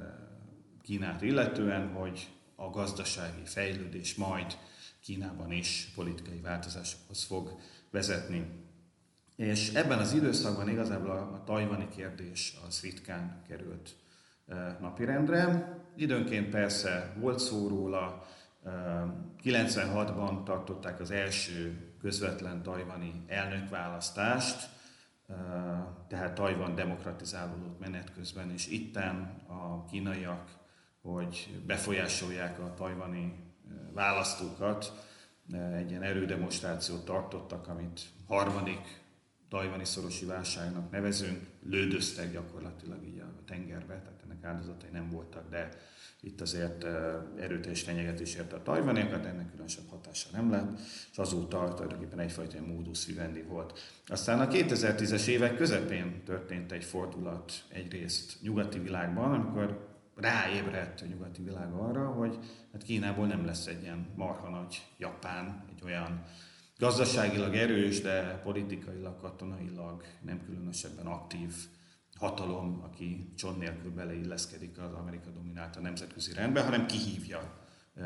Kínát illetően, hogy a gazdasági fejlődés majd Kínában is politikai változásokhoz fog vezetni. És ebben az időszakban igazából a tajvani kérdés az ritkán került napirendre. Időnként persze volt szó róla, kilencvenhatban tartották az első közvetlen tajvani elnökválasztást, tehát Tajvan demokratizálódott menet közben, és itten a kínaiak, hogy befolyásolják a tajvani választókat, egy ilyen erődemonstrációt tartottak, amit harmadik tajvani szorosi válságnak nevezünk, lődöztek gyakorlatilag így a tengerbe, tehát ennek áldozatai nem voltak, de itt azért erőteljes fenyegetés érte a tajvaniakat, ennek különösebb hatása nem lett, és azóta tulajdonképpen egyfajta módus vivendi volt. Aztán a kétezertízes évek közepén történt egy fordulat egyrészt nyugati világban, amikor ráébredt a nyugati világ arra, hogy hát Kínából nem lesz egy ilyen marha nagy Japán, egy olyan gazdaságilag erős, de politikailag, katonailag nem különösebben aktív hatalom, aki csont nélkül beleilleszkedik az Amerika dominált a nemzetközi rendbe, hanem kihívja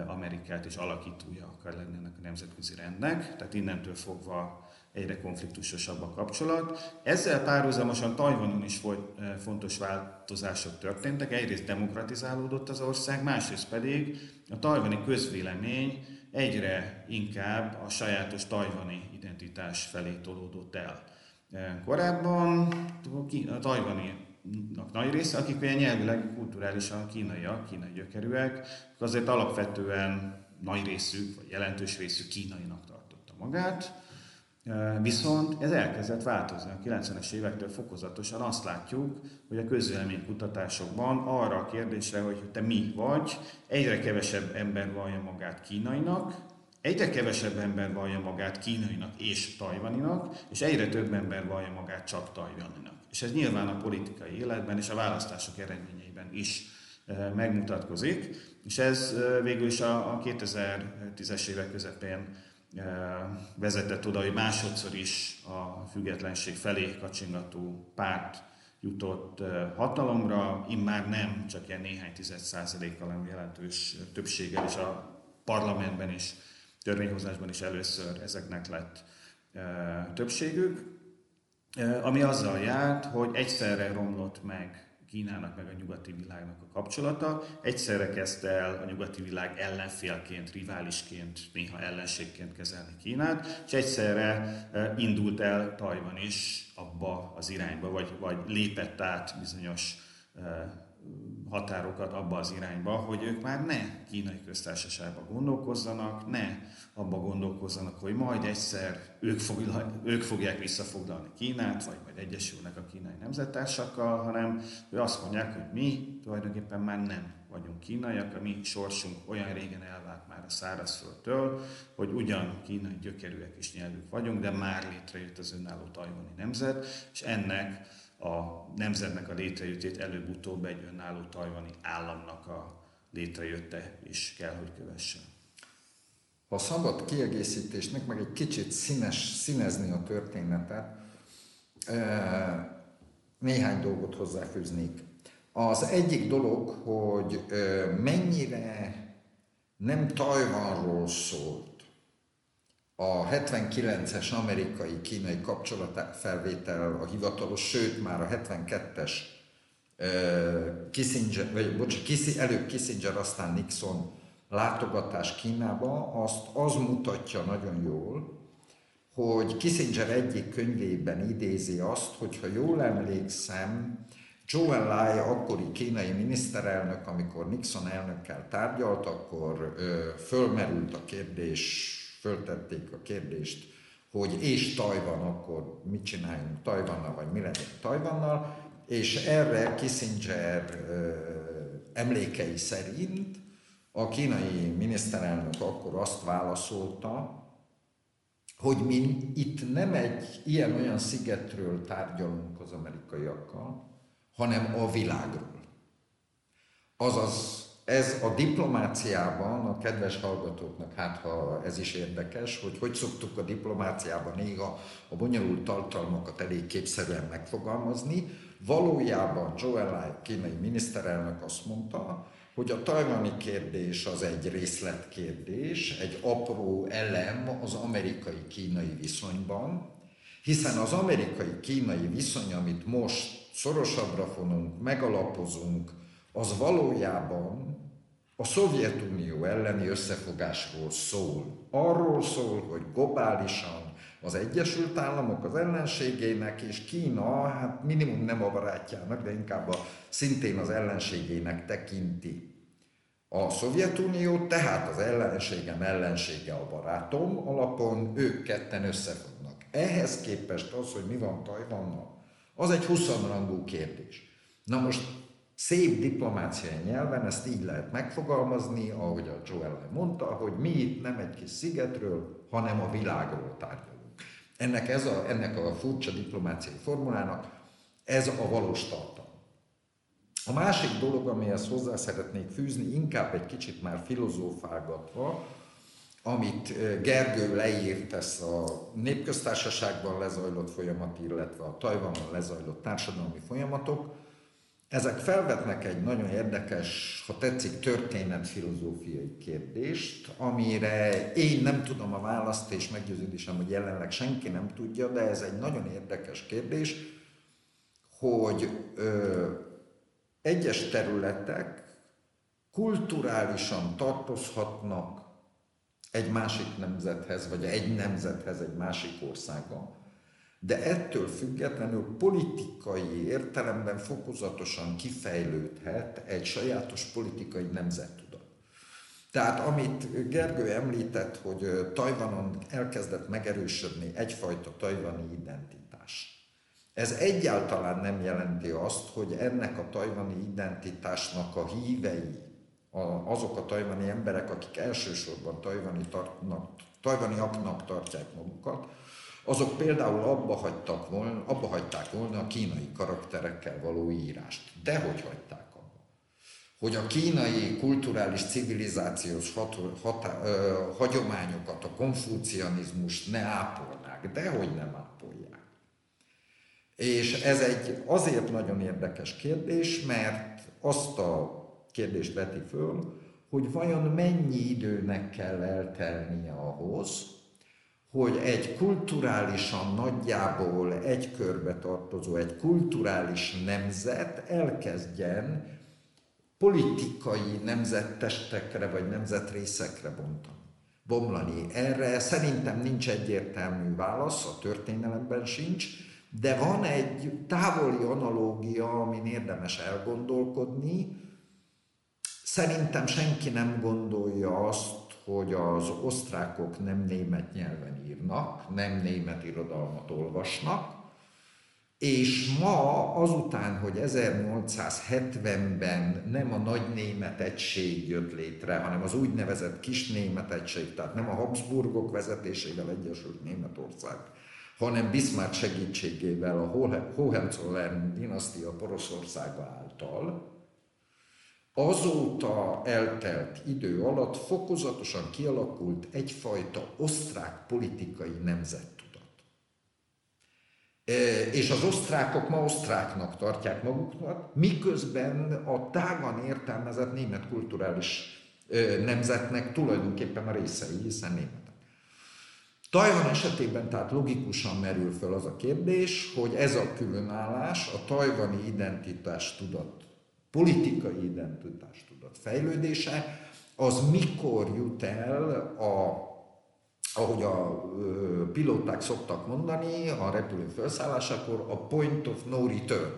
Amerikát és alakítója akar lenni ennek a nemzetközi rendnek, tehát innentől fogva egyre konfliktusosabb a kapcsolat. Ezzel párhuzamosan Tajvanon is volt, fontos változások történtek, egyrészt demokratizálódott az ország, másrészt pedig a tajvani közvélemény egyre inkább a sajátos tajvani identitás felé tolódott el. Korábban a tajvaninak nagy része, akik olyan nyelvileg, kulturálisan kínaiak, kínai gyökerűek, azért alapvetően nagy részük, vagy jelentős részük kínainak tartotta magát. Viszont ez elkezdett változni a kilencvenes évektől fokozatosan. Azt látjuk, hogy a közvéleménykutatásokban arra a kérdésre, hogy te mi vagy, egyre kevesebb ember vallja magát kínainak, egyre kevesebb ember vallja magát kínainak és tajvaninak, és egyre több ember vallja magát csak tajvaninak. És ez nyilván a politikai életben és a választások eredményeiben is megmutatkozik, és ez végül is a kétezertízes évek közepén vezetett oda, hogy másodszor is a függetlenség felé kacsingató párt jutott hatalomra, immár nem csak ilyen néhány tized százalékkal, hanem jelentős többséggel, és a parlamentben is, törvényhozásban is először ezeknek lett többségük, ami azzal járt, hogy egyszerre romlott meg Kínának meg a nyugati világnak a kapcsolata, egyszerre kezdte el a nyugati világ ellenfélként, riválisként, néha ellenségként kezelni Kínát, és egyszerre indult el Tajvan is abba az irányba, vagy, vagy lépett át bizonyos határokat abba az irányba, hogy ők már ne Kínai Köztársaságban gondolkozzanak, ne abba gondolkozzanak, hogy majd egyszer ők, foglal, ők fogják visszafoglalni Kínát, vagy majd egyesülnek a kínai nemzettársakkal, hanem hogy azt mondják, hogy mi tulajdonképpen már nem vagyunk kínaiak, a mi sorsunk olyan régen elvált már a szárazföldtől, hogy ugyan kínai gyökerűek és nyelvük vagyunk, de már létrejött az önálló tajvani nemzet, és ennek a nemzetnek a létrejöttét előbb-utóbb egy önálló tajvani államnak a létrejötte is kell, hogy kövesse. A szabad kiegészítésnek meg egy kicsit színes, színezni a történetet, néhány dolgot hozzáfűznék. Az egyik dolog, hogy mennyire nem Tajvanról szólt a hetvenkilences amerikai-kínai kapcsolatfelvétel a hivatalos, sőt már a hetvenkettes Kissinger, vagy bocsánat, előbb Kissinger, aztán Nixon látogatás Kínába, azt az mutatja nagyon jól, hogy Kissinger egyik könyvében idézi azt, hogyha jól emlékszem, Zhou Enlai, akkori kínai miniszterelnök, amikor Nixon elnökkel tárgyalt, akkor ö, fölmerült a kérdés, föltették a kérdést, hogy és Tajvan, akkor mit csináljunk Tajvannal, vagy mi legyen Tajvannal, és erre Kissinger ö, emlékei szerint a kínai miniszterelnök akkor azt válaszolta, hogy mi itt nem egy ilyen-olyan szigetről tárgyalunk az amerikaiakkal, hanem a világról. Azaz, ez a diplomáciában, a kedves hallgatóknak, hát ha ez is érdekes, hogy hogy szoktuk a diplomáciában néha a bonyolult tartalmakat elég képszerűen megfogalmazni, valójában Zhou Enlai kínai miniszterelnök azt mondta, hogy a tajvani kérdés az egy részletkérdés, egy apró elem az amerikai-kínai viszonyban, hiszen az amerikai-kínai viszony, amit most szorosabbra fonunk, megalapozunk, az valójában a Szovjetunió elleni összefogásról szól. Arról szól, hogy globálisan az Egyesült Államok az ellenségének, és Kína, hát minimum nem a barátjának, de inkább a, szintén az ellenségének tekinti. A Szovjetunió tehát az ellenségem ellensége a barátom alapon, ők ketten összefognak. Ehhez képest az, hogy mi van Tajvannal, az egy huszonrangú kérdés. Na most szép diplomáciai nyelven ezt így lehet megfogalmazni, ahogy a Zhou Enlai mondta, hogy mi itt nem egy kis szigetről, hanem a világról tárgyalunk. Ennek, ez a, ennek a furcsa diplomáciai formulának ez a valós tartalma. A másik dolog, amihez hozzá szeretnék fűzni, inkább egy kicsit már filozófálgatva, amit Gergő leírt, ezt a Népköztársaságban lezajlott folyamat, illetve a Tajvanban lezajlott társadalmi folyamatok, ezek felvetnek egy nagyon érdekes, ha tetszik, történetfilozófiai kérdést, amire én nem tudom a választ, és meggyőződésem, hogy jelenleg senki nem tudja, de ez egy nagyon érdekes kérdés, hogy ö, egyes területek kulturálisan tartozhatnak egy másik nemzethez, vagy egy nemzethez, egy másik országa. De ettől függetlenül politikai értelemben fokozatosan kifejlődhet egy sajátos politikai nemzettudat. Tehát amit Gergő említett, hogy Tajvanon elkezdett megerősödni egyfajta tajvani identitás. Ez egyáltalán nem jelenti azt, hogy ennek a tajvani identitásnak a hívei, azok a tajvani emberek, akik elsősorban tajvaniaknak tartják magukat, azok például abba, hagytak volna, abba hagyták volna a kínai karakterekkel való írást. De hogy hagyták abba? Hogy a kínai kulturális civilizációs hat, hat, ö, hagyományokat, a konfucianizmust ne ápolnák, de hogy nem ápolják. És ez egy azért nagyon érdekes kérdés, mert azt a kérdést veti föl, hogy vajon mennyi időnek kell eltelnie ahhoz, hogy egy kulturálisan nagyjából egy körbe tartozó, egy kulturális nemzet elkezdjen politikai nemzettestekre vagy nemzetrészekre bontani, bomlani. Erre szerintem nincs egyértelmű válasz, a történelemben sincs, de van egy távoli analógia, amin érdemes elgondolkodni, Szerintem senki nem gondolja azt, hogy az osztrákok nem német nyelven írnak, nem német irodalmat olvasnak, és ma azután, hogy ezernyolcszázhetvenben nem a nagy német egység jött létre, hanem az úgynevezett kis német egység, tehát nem a Habsburgok vezetésével egyesült Németország, hanem Bismarck segítségével a Hohenzollern-dinasztia Poroszországa által, azóta eltelt idő alatt fokozatosan kialakult egyfajta osztrák politikai nemzettudat. És az osztrákok ma osztráknak tartják magukat, miközben a tágan értelmezett német kulturális nemzetnek tulajdonképpen a részei, hiszen németek. Tajvan esetében tehát logikusan merül föl az a kérdés, hogy ez a különállás a tajvani identitás tudat, politikai identitás tudat fejlődése, az mikor jut el, a, ahogy a ö, pilóták szoktak mondani, a repülő felszállásakor a point of no return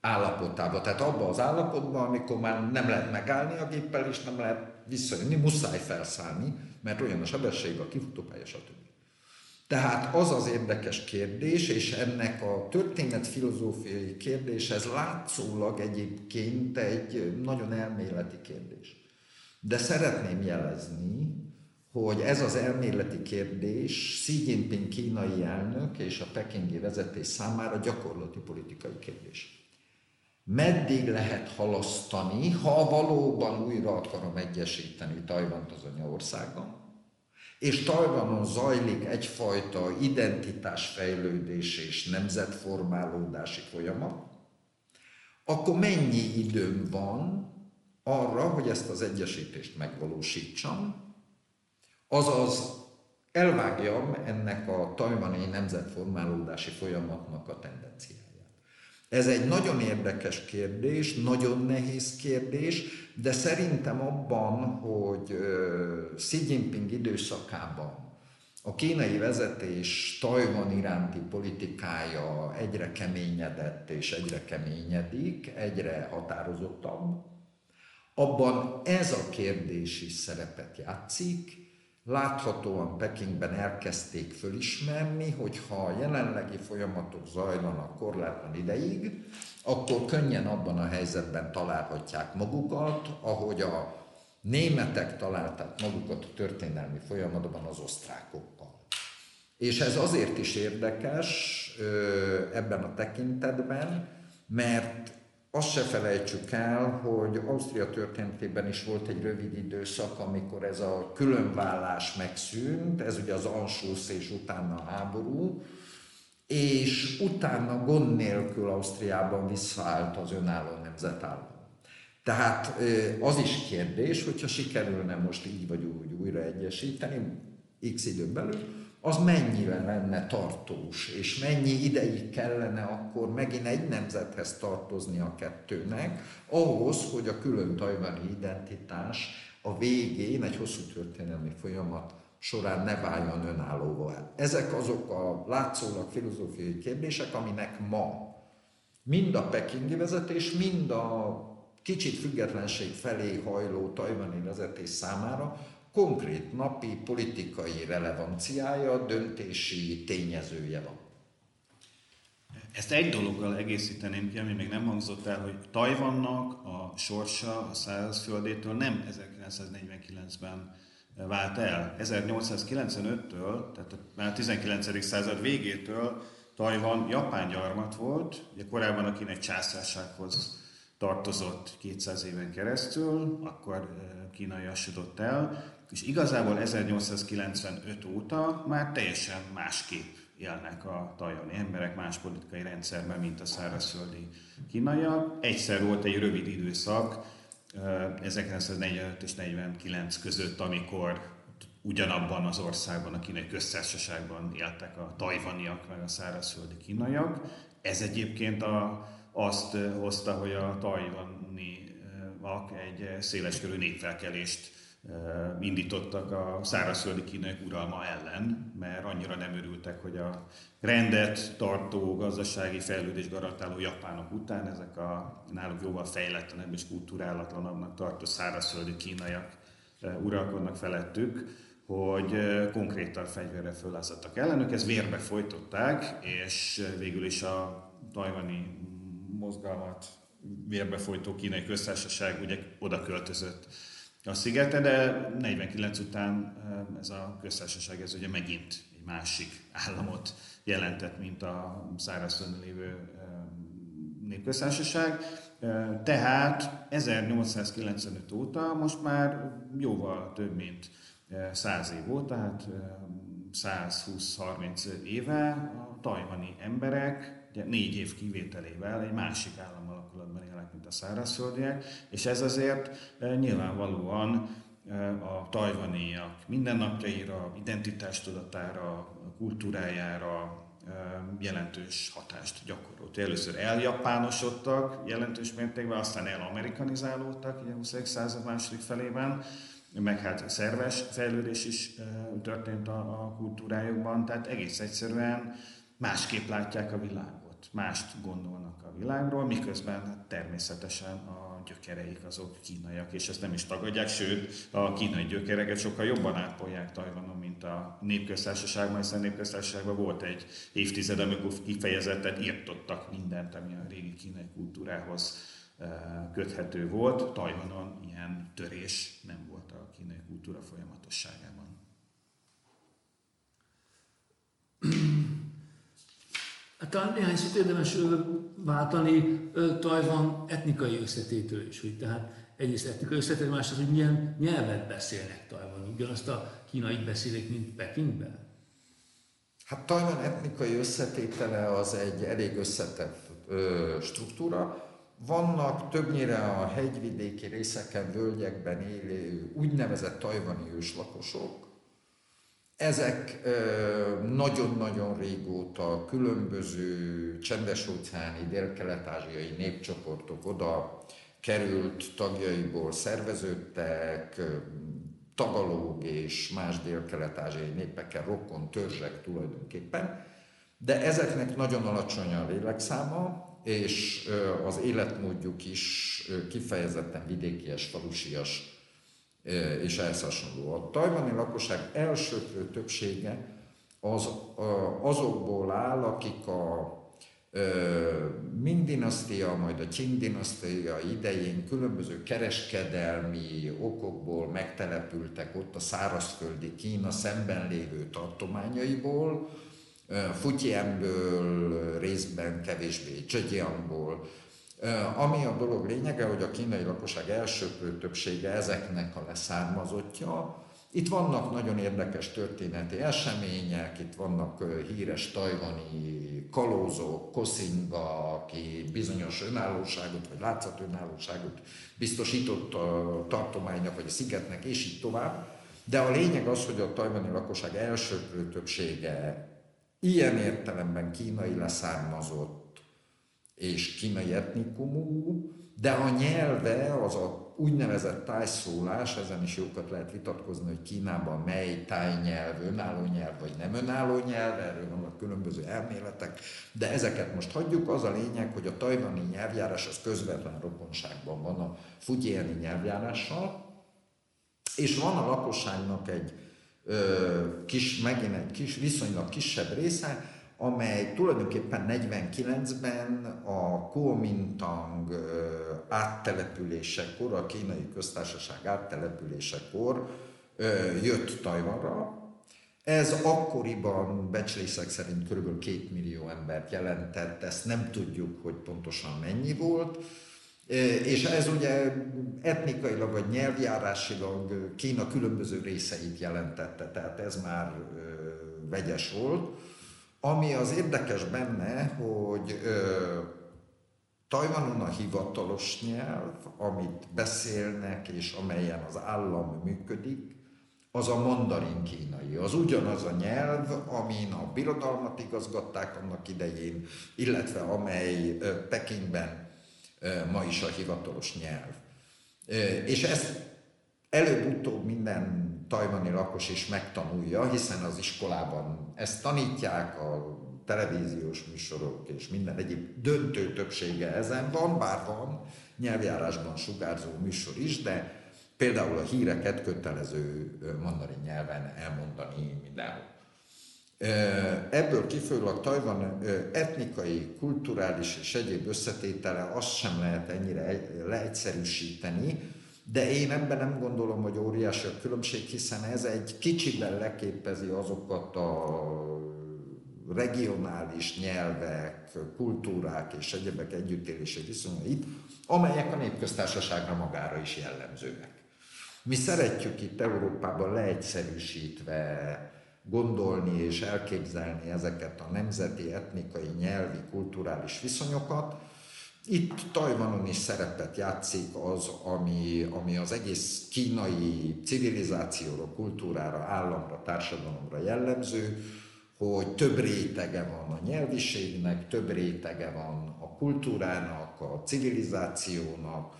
állapotába. Tehát abban az állapotban, amikor már nem lehet megállni a géppel, és nem lehet visszajönni, muszáj felszállni, mert olyan a sebesség, a kifutópálya, stb. Tehát az az érdekes kérdés, és ennek a történetfilozófiai kérdés, ez látszólag egyébként egy nagyon elméleti kérdés. De szeretném jelezni, hogy ez az elméleti kérdés Xi Jinping kínai elnök és a pekingi vezetés számára gyakorlati politikai kérdés. Meddig lehet halasztani, ha valóban újra akarom egyesíteni Tajvant az anyaországgal, és Tajvanon zajlik egyfajta identitásfejlődés és nemzetformálódási folyamat, akkor mennyi időm van arra, hogy ezt az egyesítést megvalósítsam, azaz elvágjam ennek a tajvani nemzetformálódási folyamatnak a tendenciáját. Ez egy nagyon érdekes kérdés, nagyon nehéz kérdés, de szerintem abban, hogy Xi Jinping időszakában a kínai vezetés Tajvan iránti politikája egyre keményedett és egyre keményedik, egyre határozottabb, abban ez a kérdés is szerepet játszik. Láthatóan Pekingben elkezdték fölismerni, hogy ha a jelenlegi folyamatok zajlanak korlátlan ideig, akkor könnyen abban a helyzetben találhatják magukat, ahogy a németek találták magukat a történelmi folyamatban az osztrákokkal. És ez azért is érdekes ebben a tekintetben, mert azt se felejtsük el, hogy Ausztria történetében is volt egy rövid időszak, amikor ez a különvállás megszűnt, ez ugye az Anschluss és utána a háború, és utána gond nélkül Ausztriában visszaállt az önálló nemzetállam. Tehát az is kérdés, hogyha sikerülne most így vagy úgy újra egyesíteni, x időn belül, az mennyire lenne tartós, és mennyi ideig kellene akkor megint egy nemzethez tartozni a kettőnek, ahhoz, hogy a külön tajvani identitás a végén egy hosszú történelmi folyamat során ne váljon önállóvá. Ezek azok a látszólag filozófiai kérdések, aminek ma mind a pekingi vezetés, mind a kicsit függetlenség felé hajló tajvani vezetés számára konkrét napi politikai relevanciája, döntési tényezője van. Ezt egy dologgal egészíteném ki, ami még nem hangzott el, hogy Tajvannak a sorsa a szárazföldétől nem ezerkilencszáznegyvenkilencben vált el. ezernyolcszázkilencvenöttől, tehát már a tizenkilencedik század végétől Tajvan japán gyarmat volt, ugye korábban a kínai császársághoz tartozott kétszáz éven keresztül, akkor kínaiasodott el, és igazából ezernyolcszázkilencvenöt óta már teljesen másképp élnek a tajvani emberek, más politikai rendszerben, mint a szárazföldi kínaiak. Egyszer volt egy rövid időszak, ezerkilencszáznegyvenöt és negyvenkilenc között, amikor ugyanabban az országban, a kínai köztársaságban éltek a tajvaniak, meg a szárazföldi kínaiak. Ez egyébként a azt hozta, hogy a tajvaniak egy széleskörű népfelkelést indítottak a szárazföldi kínaiak uralma ellen, mert annyira nem örültek, hogy a rendet tartó, gazdasági fejlődés garantáló japánok után ezek a náluk jóval fejletlenebb és kulturálatlanabbnak tartó szárazföldi kínaiak uralkodnak felettük, hogy konkrétan fegyverre föllázadtak ellenük, ezt vérbe folytották, és végül is a tajvani mozgalmat vérbefolytó kínai köztársaság ugye oda költözött a szigetre, de negyvenkilenc után ez a köztársaság ez ugye megint egy másik államot jelentett, mint a szárazföldön lévő népköztársaság. Tehát ezernyolcszázkilencvenöt óta most már jóval több mint száz év óta, tehát százhúsz-harminc éve a tajvani emberek ugye négy év kivételével egy másik állam alakulatban élnek, mint a szárazföldiek, és ez azért nyilvánvalóan a tajvaniak mindennapjaira, identitástudatára, kultúrájára jelentős hatást gyakorolt. Először eljapánosodtak jelentős mértékben, aztán elamerikanizálódtak ugye a huszadik század második felében, meg hát szerves fejlődés is történt a, a kultúrájukban, tehát egész egyszerűen másképp látják a világot, mást gondolnak a világról, miközben természetesen a gyökereik azok kínaiak, és ezt nem is tagadják, sőt a kínai gyökereket sokkal jobban ápolják Tajvanon, mint a népköztársaságban, hiszen a népköztársaságban volt egy évtized, amikor kifejezetten írtottak mindent, ami a régi kínai kultúrához köthető volt. Tajvanon ilyen törés nem volt a kínai kultúra folyamatosságában. Talán néhány szót érdemes váltani Tajvan etnikai összetétől is, hogy tehát egyrészt etnikai összetét, másrészt, hogy milyen nyelvet beszélnek Tajvan, ugyanazt a kínait beszélik, mint Pekingben. Hát Tajvan etnikai összetétele az egy elég összetett ö, struktúra. Vannak többnyire a hegyvidéki részeken, völgyekben élő úgynevezett tajvani őslakosok. Ezek nagyon-nagyon régóta különböző csendes-óceáni, délkelet-ázsiai népcsoportok oda került tagjaiból szerveződtek, tagalóg és más délkelet-ázsiai népekkel rokon törzsek tulajdonképpen, de ezeknek nagyon alacsony a lélekszáma, és az életmódjuk is kifejezetten vidékies, falusias, és ehhez hasonló. A tajvani lakosság elsöprő többsége az azokból áll, akik a Ming dinasztia, majd a Qing dinasztia idején különböző kereskedelmi okokból megtelepültek ott a szárazföldi Kína szemben lévő tartományaiból, Fujianből, részben kevésbé Zhejiangból. Ami a dolog lényege, hogy a kínai lakosság elsöprő többsége ezeknek a leszármazottja. Itt vannak nagyon érdekes történeti események, itt vannak híres tajvani kalózok, Kosinga, aki bizonyos önállóságot vagy látszat önállóságot biztosított a tartománynak vagy a szigetnek, és így tovább. De a lényeg az, hogy a tajvani lakosság elsöprő többsége ilyen értelemben kínai leszármazott, és kínai etnikumú, de a nyelve, az a úgynevezett tájszólás, ezen is jókat lehet vitatkozni, hogy Kínában mely tájnyelv, önálló nyelv vagy nem önálló nyelv, erről vannak különböző elméletek, de ezeket most hagyjuk. Az a lényeg, hogy a tajvani nyelvjárás az közvetlen rokonságban van a fujiani nyelvjárással, és van a lakosságnak egy ö, kis, megint egy kis, viszonylag kisebb része, amely tulajdonképpen negyvenkilencben a Kuomintang áttelepülésekor, a kínai köztársaság áttelepülésekor jött Tajvanra. Ez akkoriban becslések szerint kb. két millió embert jelentett, ezt nem tudjuk, hogy pontosan mennyi volt. És ez ugye etnikailag vagy nyelvjárásilag Kína különböző részeit jelentette, tehát ez már vegyes volt. Ami az érdekes benne, hogy ö, Tajvanon a hivatalos nyelv, amit beszélnek és amelyen az állam működik, az a mandarin kínai. Az ugyanaz a nyelv, amin a birodalmat igazgatták annak idején, illetve amely ö, Pekingben ö, ma is a hivatalos nyelv. Ö, és ezt előbb-utóbb minden tajvani lakos is megtanulja, hiszen az iskolában ezt tanítják, a televíziós műsorok és minden egyéb döntő többsége ezen van, bár van nyelvjárásban sugárzó műsor is, de például a híreket kötelező mandarin nyelven elmondani mindenhol. Ebből kifolyólag Tajvan etnikai, kulturális és egyéb összetétele, azt sem lehet ennyire leegyszerűsíteni, de én ebben nem gondolom, hogy óriási a különbség, hiszen ez egy kicsiben leképezi azokat a regionális nyelvek, kultúrák és egyebek együttélési viszonyait, amelyek a népköztársaságra magára is jellemzőek. Mi szeretjük itt Európában leegyszerűsítve gondolni és elképzelni ezeket a nemzeti, etnikai, nyelvi, kulturális viszonyokat. Itt Tajvanon is szerepet játszik az, ami, ami az egész kínai civilizációra, kultúrára, államra, társadalomra jellemző, hogy több rétege van a nyelviségnek, több rétege van a kultúrának, a civilizációnak,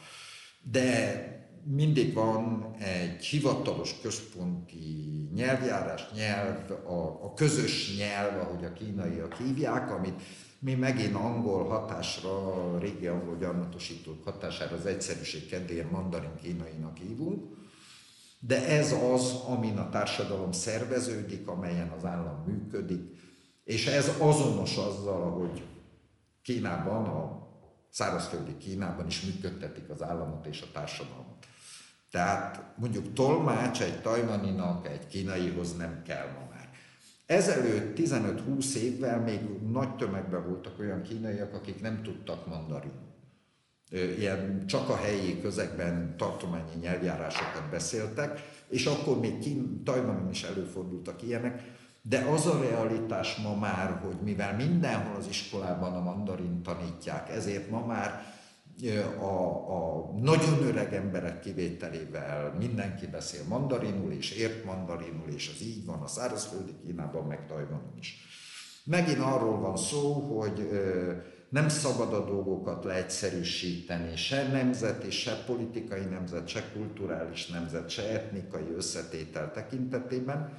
de mindig van egy hivatalos központi nyelvjárás, nyelv, a, a közös nyelv, ahogy a kínaiak hívják, amit mi megint angol hatásra, régi angol gyarmatosítók hatására az egyszerűség kedvéért mandarin kínainak hívunk, de ez az, amin a társadalom szerveződik, amelyen az állam működik, és ez azonos azzal, ahogy Kínában, a szárazföldi Kínában is működtetik az államot és a társadalmat. Tehát mondjuk tolmács egy tajvaninak, egy kínaihoz nem kell ma már. Ezelőtt tizenöt-húsz évvel még nagy tömegben voltak olyan kínaiak, akik nem tudtak mandarin. Ilyen csak a helyi közegben tartományi nyelvjárásokat beszéltek, és akkor még Kín, Tajvanon is előfordultak ilyenek, de az a realitás ma már, hogy mivel mindenhol az iskolában a mandarin tanítják, ezért ma már a, a nagyon öreg emberek kivételével mindenki beszél mandarinul, és ért mandarinul, és az így van a szárazföldi Kínában, meg Tajvanon is. Megint arról van szó, hogy nem szabad a dolgokat leegyszerűsíteni, se nemzeti, se politikai nemzet, se kulturális nemzet, se etnikai összetétel tekintetében,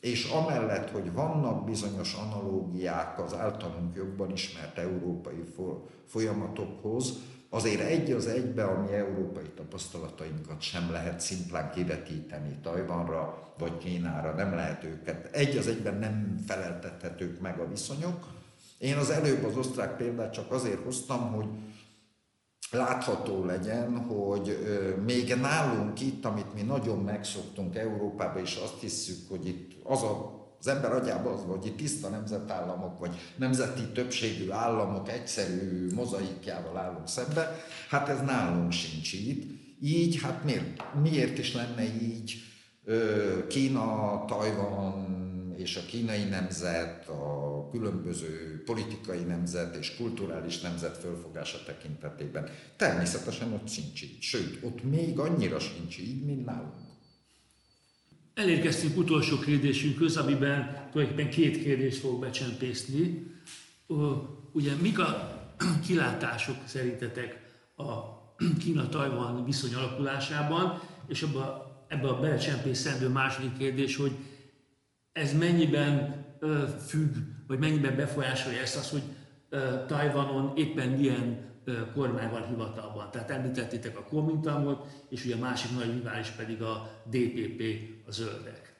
és amellett, hogy vannak bizonyos analógiák az általunk jobban ismert európai folyamatokhoz, azért egy az egybe a mi európai tapasztalatainkat sem lehet szimplán kivetíteni Tajvanra vagy Kínára, nem lehet őket. Egy az egyben nem feleltethetők meg a viszonyok. Én az előbb az osztrák példát csak azért hoztam, hogy látható legyen, hogy még nálunk itt, amit mi nagyon megszoktunk Európába, és azt hiszük, hogy itt az a, az ember agyában az, hogy itt tiszta nemzetállamok, vagy nemzeti többségű államok egyszerű mozaikjával állunk szemben, hát ez nálunk sincs itt. Így, hát miért, miért is lenne így Kína, Tajvan és a kínai nemzet, a különböző politikai nemzet és kulturális nemzet fölfogása tekintetében? Természetesen ott sincs így, sőt, ott még annyira sincs így, mint nálunk. Elérkeztünk utolsó kérdésünkhöz, amiben tulajdonképpen két kérdést fogok becsempészni. Ugye mik a kilátások szerintetek a Kína-Tajvan viszony alakulásában, és ebbe a belecsempészendő második kérdés, hogy ez mennyiben ö, függ, vagy mennyiben befolyásolja ezt az, hogy ö, Tajvanon éppen milyen ö, kormány van hivatalban. Tehát említettétek a Kuomintangot, és ugye a másik nagy rivális pedig a dé pé pé, a zöldek.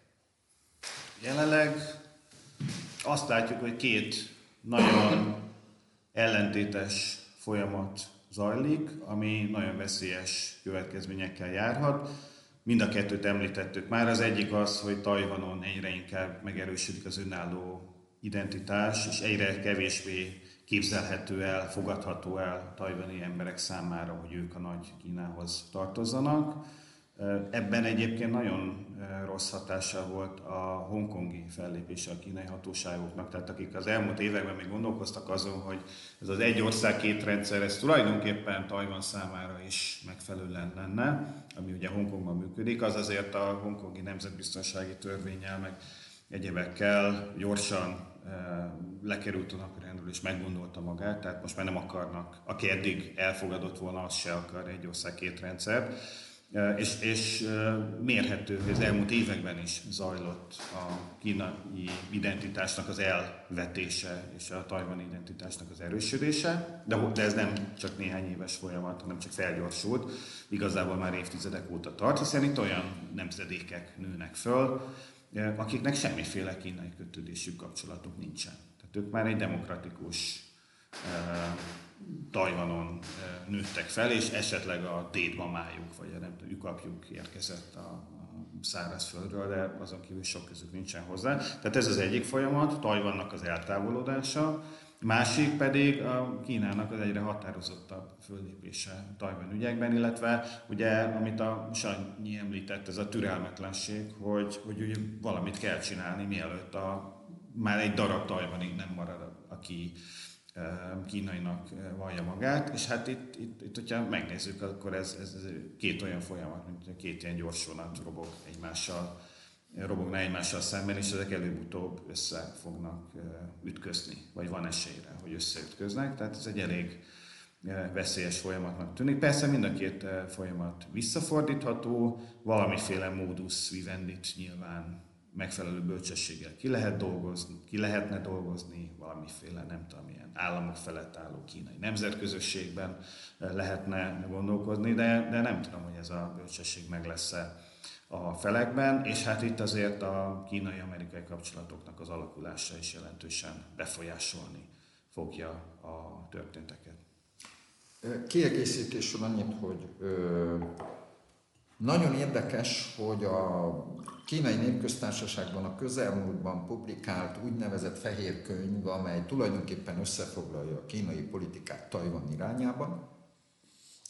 Jelenleg azt látjuk, hogy két nagyon ellentétes folyamat zajlik, ami nagyon veszélyes következményekkel járhat. Mind a kettőt említettük már. Az egyik az, hogy Tajvanon egyre inkább megerősödik az önálló identitás, és egyre kevésbé képzelhető el, fogadható el tajvani emberek számára, hogy ők a nagy Kínához tartozzanak. Ebben egyébként nagyon rossz hatása volt a hongkongi fellépése a kínai hatóságoknak, tehát akik az elmúlt években még gondolkoztak azon, hogy ez az egy ország, két rendszer, ez tulajdonképpen Tajvan számára is megfelelően lenne, ami ugye Hongkongban működik, az azért a hongkongi nemzetbiztonsági törvénnyel, meg egyebekkel gyorsan lekerült a napirendről és meggondolta magát, tehát most már nem akarnak, aki eddig elfogadott volna, azt se akar egy ország, két rendszer. És, és mérhető, hogy az elmúlt években is zajlott a kínai identitásnak az elvetése és a tajvani identitásnak az erősödése, de, de ez nem csak néhány éves folyamat, hanem csak felgyorsult, igazából már évtizedek óta tart, hiszen itt olyan nemzedékek nőnek föl, akiknek semmiféle kínai kötődésű kapcsolatuk nincsen. Tehát ők már egy demokratikus Tajvanon nőttek fel, és esetleg a dédmamájuk, vagy a nem tudom, lyukapjuk érkezett a szárazföldről, de azon kívül sok közük nincsen hozzá. Tehát ez az egyik folyamat, Tajvannak az eltávolodása, másik pedig a Kínának az egyre határozottabb föllépése Tajvan ügyekben, illetve ugye, amit a Sanyi említett, ez a türelmetlenség, hogy, hogy ugye valamit kell csinálni, mielőtt a, már egy darab Tajvanig nem marad, aki kínainak vallja magát, és hát itt, itt, itt hogyha megnézzük, akkor ez, ez, ez két olyan folyamat, mint két ilyen gyors vonat robog egymással, robogna egymással szemben, és ezek előbb-utóbb össze fognak ütközni, vagy van esélyre, hogy összeütköznek, tehát ez egy elég veszélyes folyamatnak tűnik. Persze mind a két folyamat visszafordítható, valamiféle modus vivendit nyilván megfelelő bölcsességgel ki lehet dolgozni, ki lehetne dolgozni, valamiféle nem tudom milyen államok felett álló kínai nemzetközösségben lehetne gondolkodni, de, de nem tudom, hogy ez a bölcsesség meg lesz-e a felekben, és hát itt azért a kínai-amerikai kapcsolatoknak az alakulása is jelentősen befolyásolni fogja a történteket. Kiegészítésről annyit, hogy ö... nagyon érdekes, hogy a Kínai Népköztársaságban a közelmúltban publikált úgynevezett fehér könyv, amely tulajdonképpen összefoglalja a kínai politikát Tajvan irányában,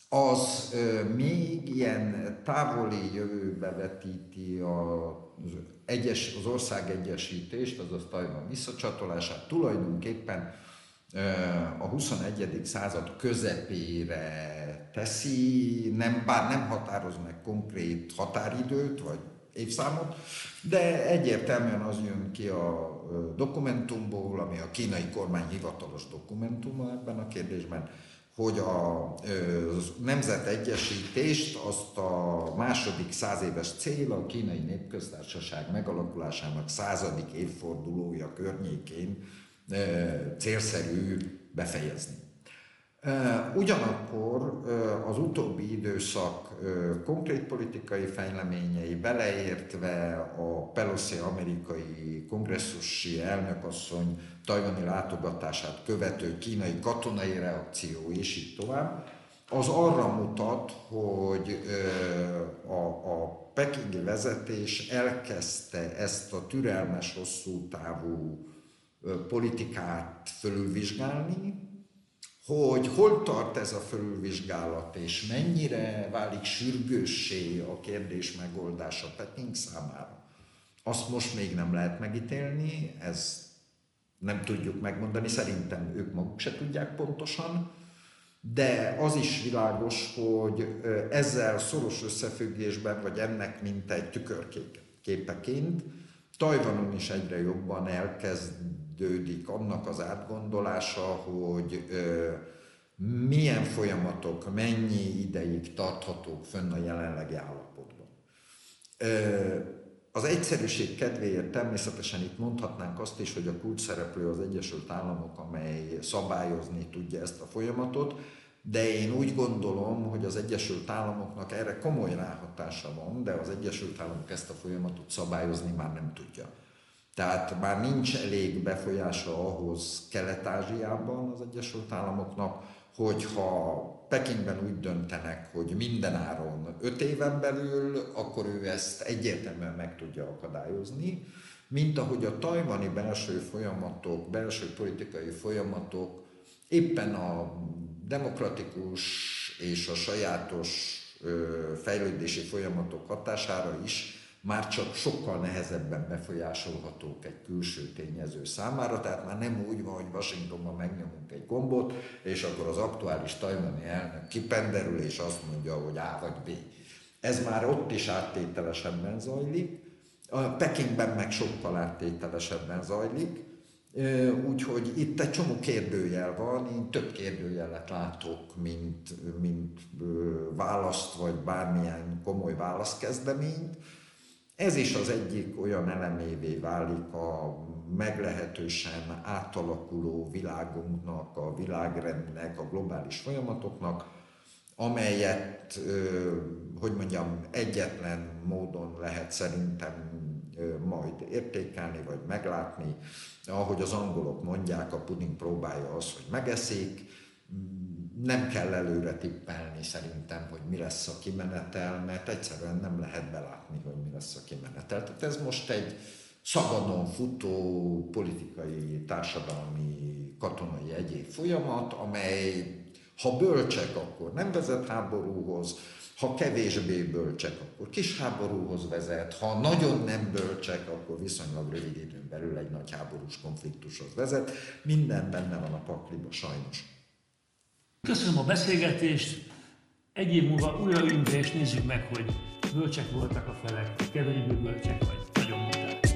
az még ilyen távoli jövőbe vetíti az, egyes, az ország egyesítést, azaz Tajvan visszacsatolását tulajdonképpen a huszonegyedik század közepére teszi, nem, bár nem határoz meg konkrét határidőt vagy évszámot, de egyértelműen az jön ki a dokumentumból, ami a kínai kormány hivatalos dokumentuma ebben a kérdésben, hogy a nemzetegyesítést azt a második százéves cél a Kínai Népköztársaság megalakulásának századik évfordulója környékén célszerű befejezni. Ugyanakkor az utóbbi időszak konkrét politikai fejleményei, beleértve a Pelosi amerikai kongresszusi elnökasszony tajvani látogatását követő kínai katonai reakció és így tovább, az arra mutat, hogy a, a pekingi vezetés elkezdte ezt a türelmes, hosszú távú politikát fölülvizsgálni, hogy hol tart ez a fölülvizsgálat, és mennyire válik sürgőssé a kérdés megoldása Peking számára. Azt most még nem lehet megítélni, ez nem tudjuk megmondani, szerintem ők maguk se tudják pontosan, de az is világos, hogy ezzel szoros összefüggésben, vagy ennek mint egy tükörképeként, Tajvanon is egyre jobban elkezd annak az átgondolása, hogy ö, milyen folyamatok mennyi ideig tarthatók fönn a jelenlegi állapotban. Ö, az egyszerűség kedvéért természetesen itt mondhatnánk azt is, hogy a kulcsszereplő az Egyesült Államok, amely szabályozni tudja ezt a folyamatot, de én úgy gondolom, hogy az Egyesült Államoknak erre komoly ráhatása van, de az Egyesült Államok ezt a folyamatot szabályozni már nem tudja. Tehát már nincs elég befolyása ahhoz Kelet-Ázsiában az Egyesült Államoknak, hogyha Pekingben úgy döntenek, hogy mindenáron öt éven belül, akkor ő ezt egyértelműen meg tudja akadályozni, mint ahogy a tajvani belső folyamatok, belső politikai folyamatok éppen a demokratikus és a sajátos fejlődési folyamatok hatására is már csak sokkal nehezebben befolyásolhatók egy külső tényező számára, tehát már nem úgy van, hogy Washingtonban megnyomunk egy gombot, és akkor az aktuális tajvani elnök kipenderül, és azt mondja, hogy A vagy B. Ez már ott is áttételesebben zajlik, a Pekingben meg sokkal áttételesebben zajlik, úgyhogy itt egy csomó kérdőjel van, én több kérdőjelet látok, mint, mint választ, vagy bármilyen komoly válaszkezdeményt. Ez is az egyik olyan elemévé válik a meglehetősen átalakuló világunknak, a világrendnek, a globális folyamatoknak, amelyet, hogy mondjam, egyetlen módon lehet szerintem majd értékelni, vagy meglátni. Ahogy az angolok mondják, a puding próbálja az, hogy megeszik. Nem kell előre tippelni szerintem, hogy mi lesz a kimenetel, mert egyszerűen nem lehet belátni, hogy mi lesz a kimenetel. Tehát ez most egy szabadon futó politikai, társadalmi, katonai egyéb folyamat, amely ha bölcsek, akkor nem vezet háborúhoz, ha kevésbé bölcsek, akkor kis háborúhoz vezet, ha nagyon nem bölcsek, akkor viszonylag rövid időn belül egy nagy háborús konfliktushoz vezet. Minden benne van a pakliba, sajnos. Köszönöm a beszélgetést, egy év múlva újra ülünk, és nézzük meg, hogy bölcsek voltak a felek, kevésbé bölcsek vagy, nagyon muták.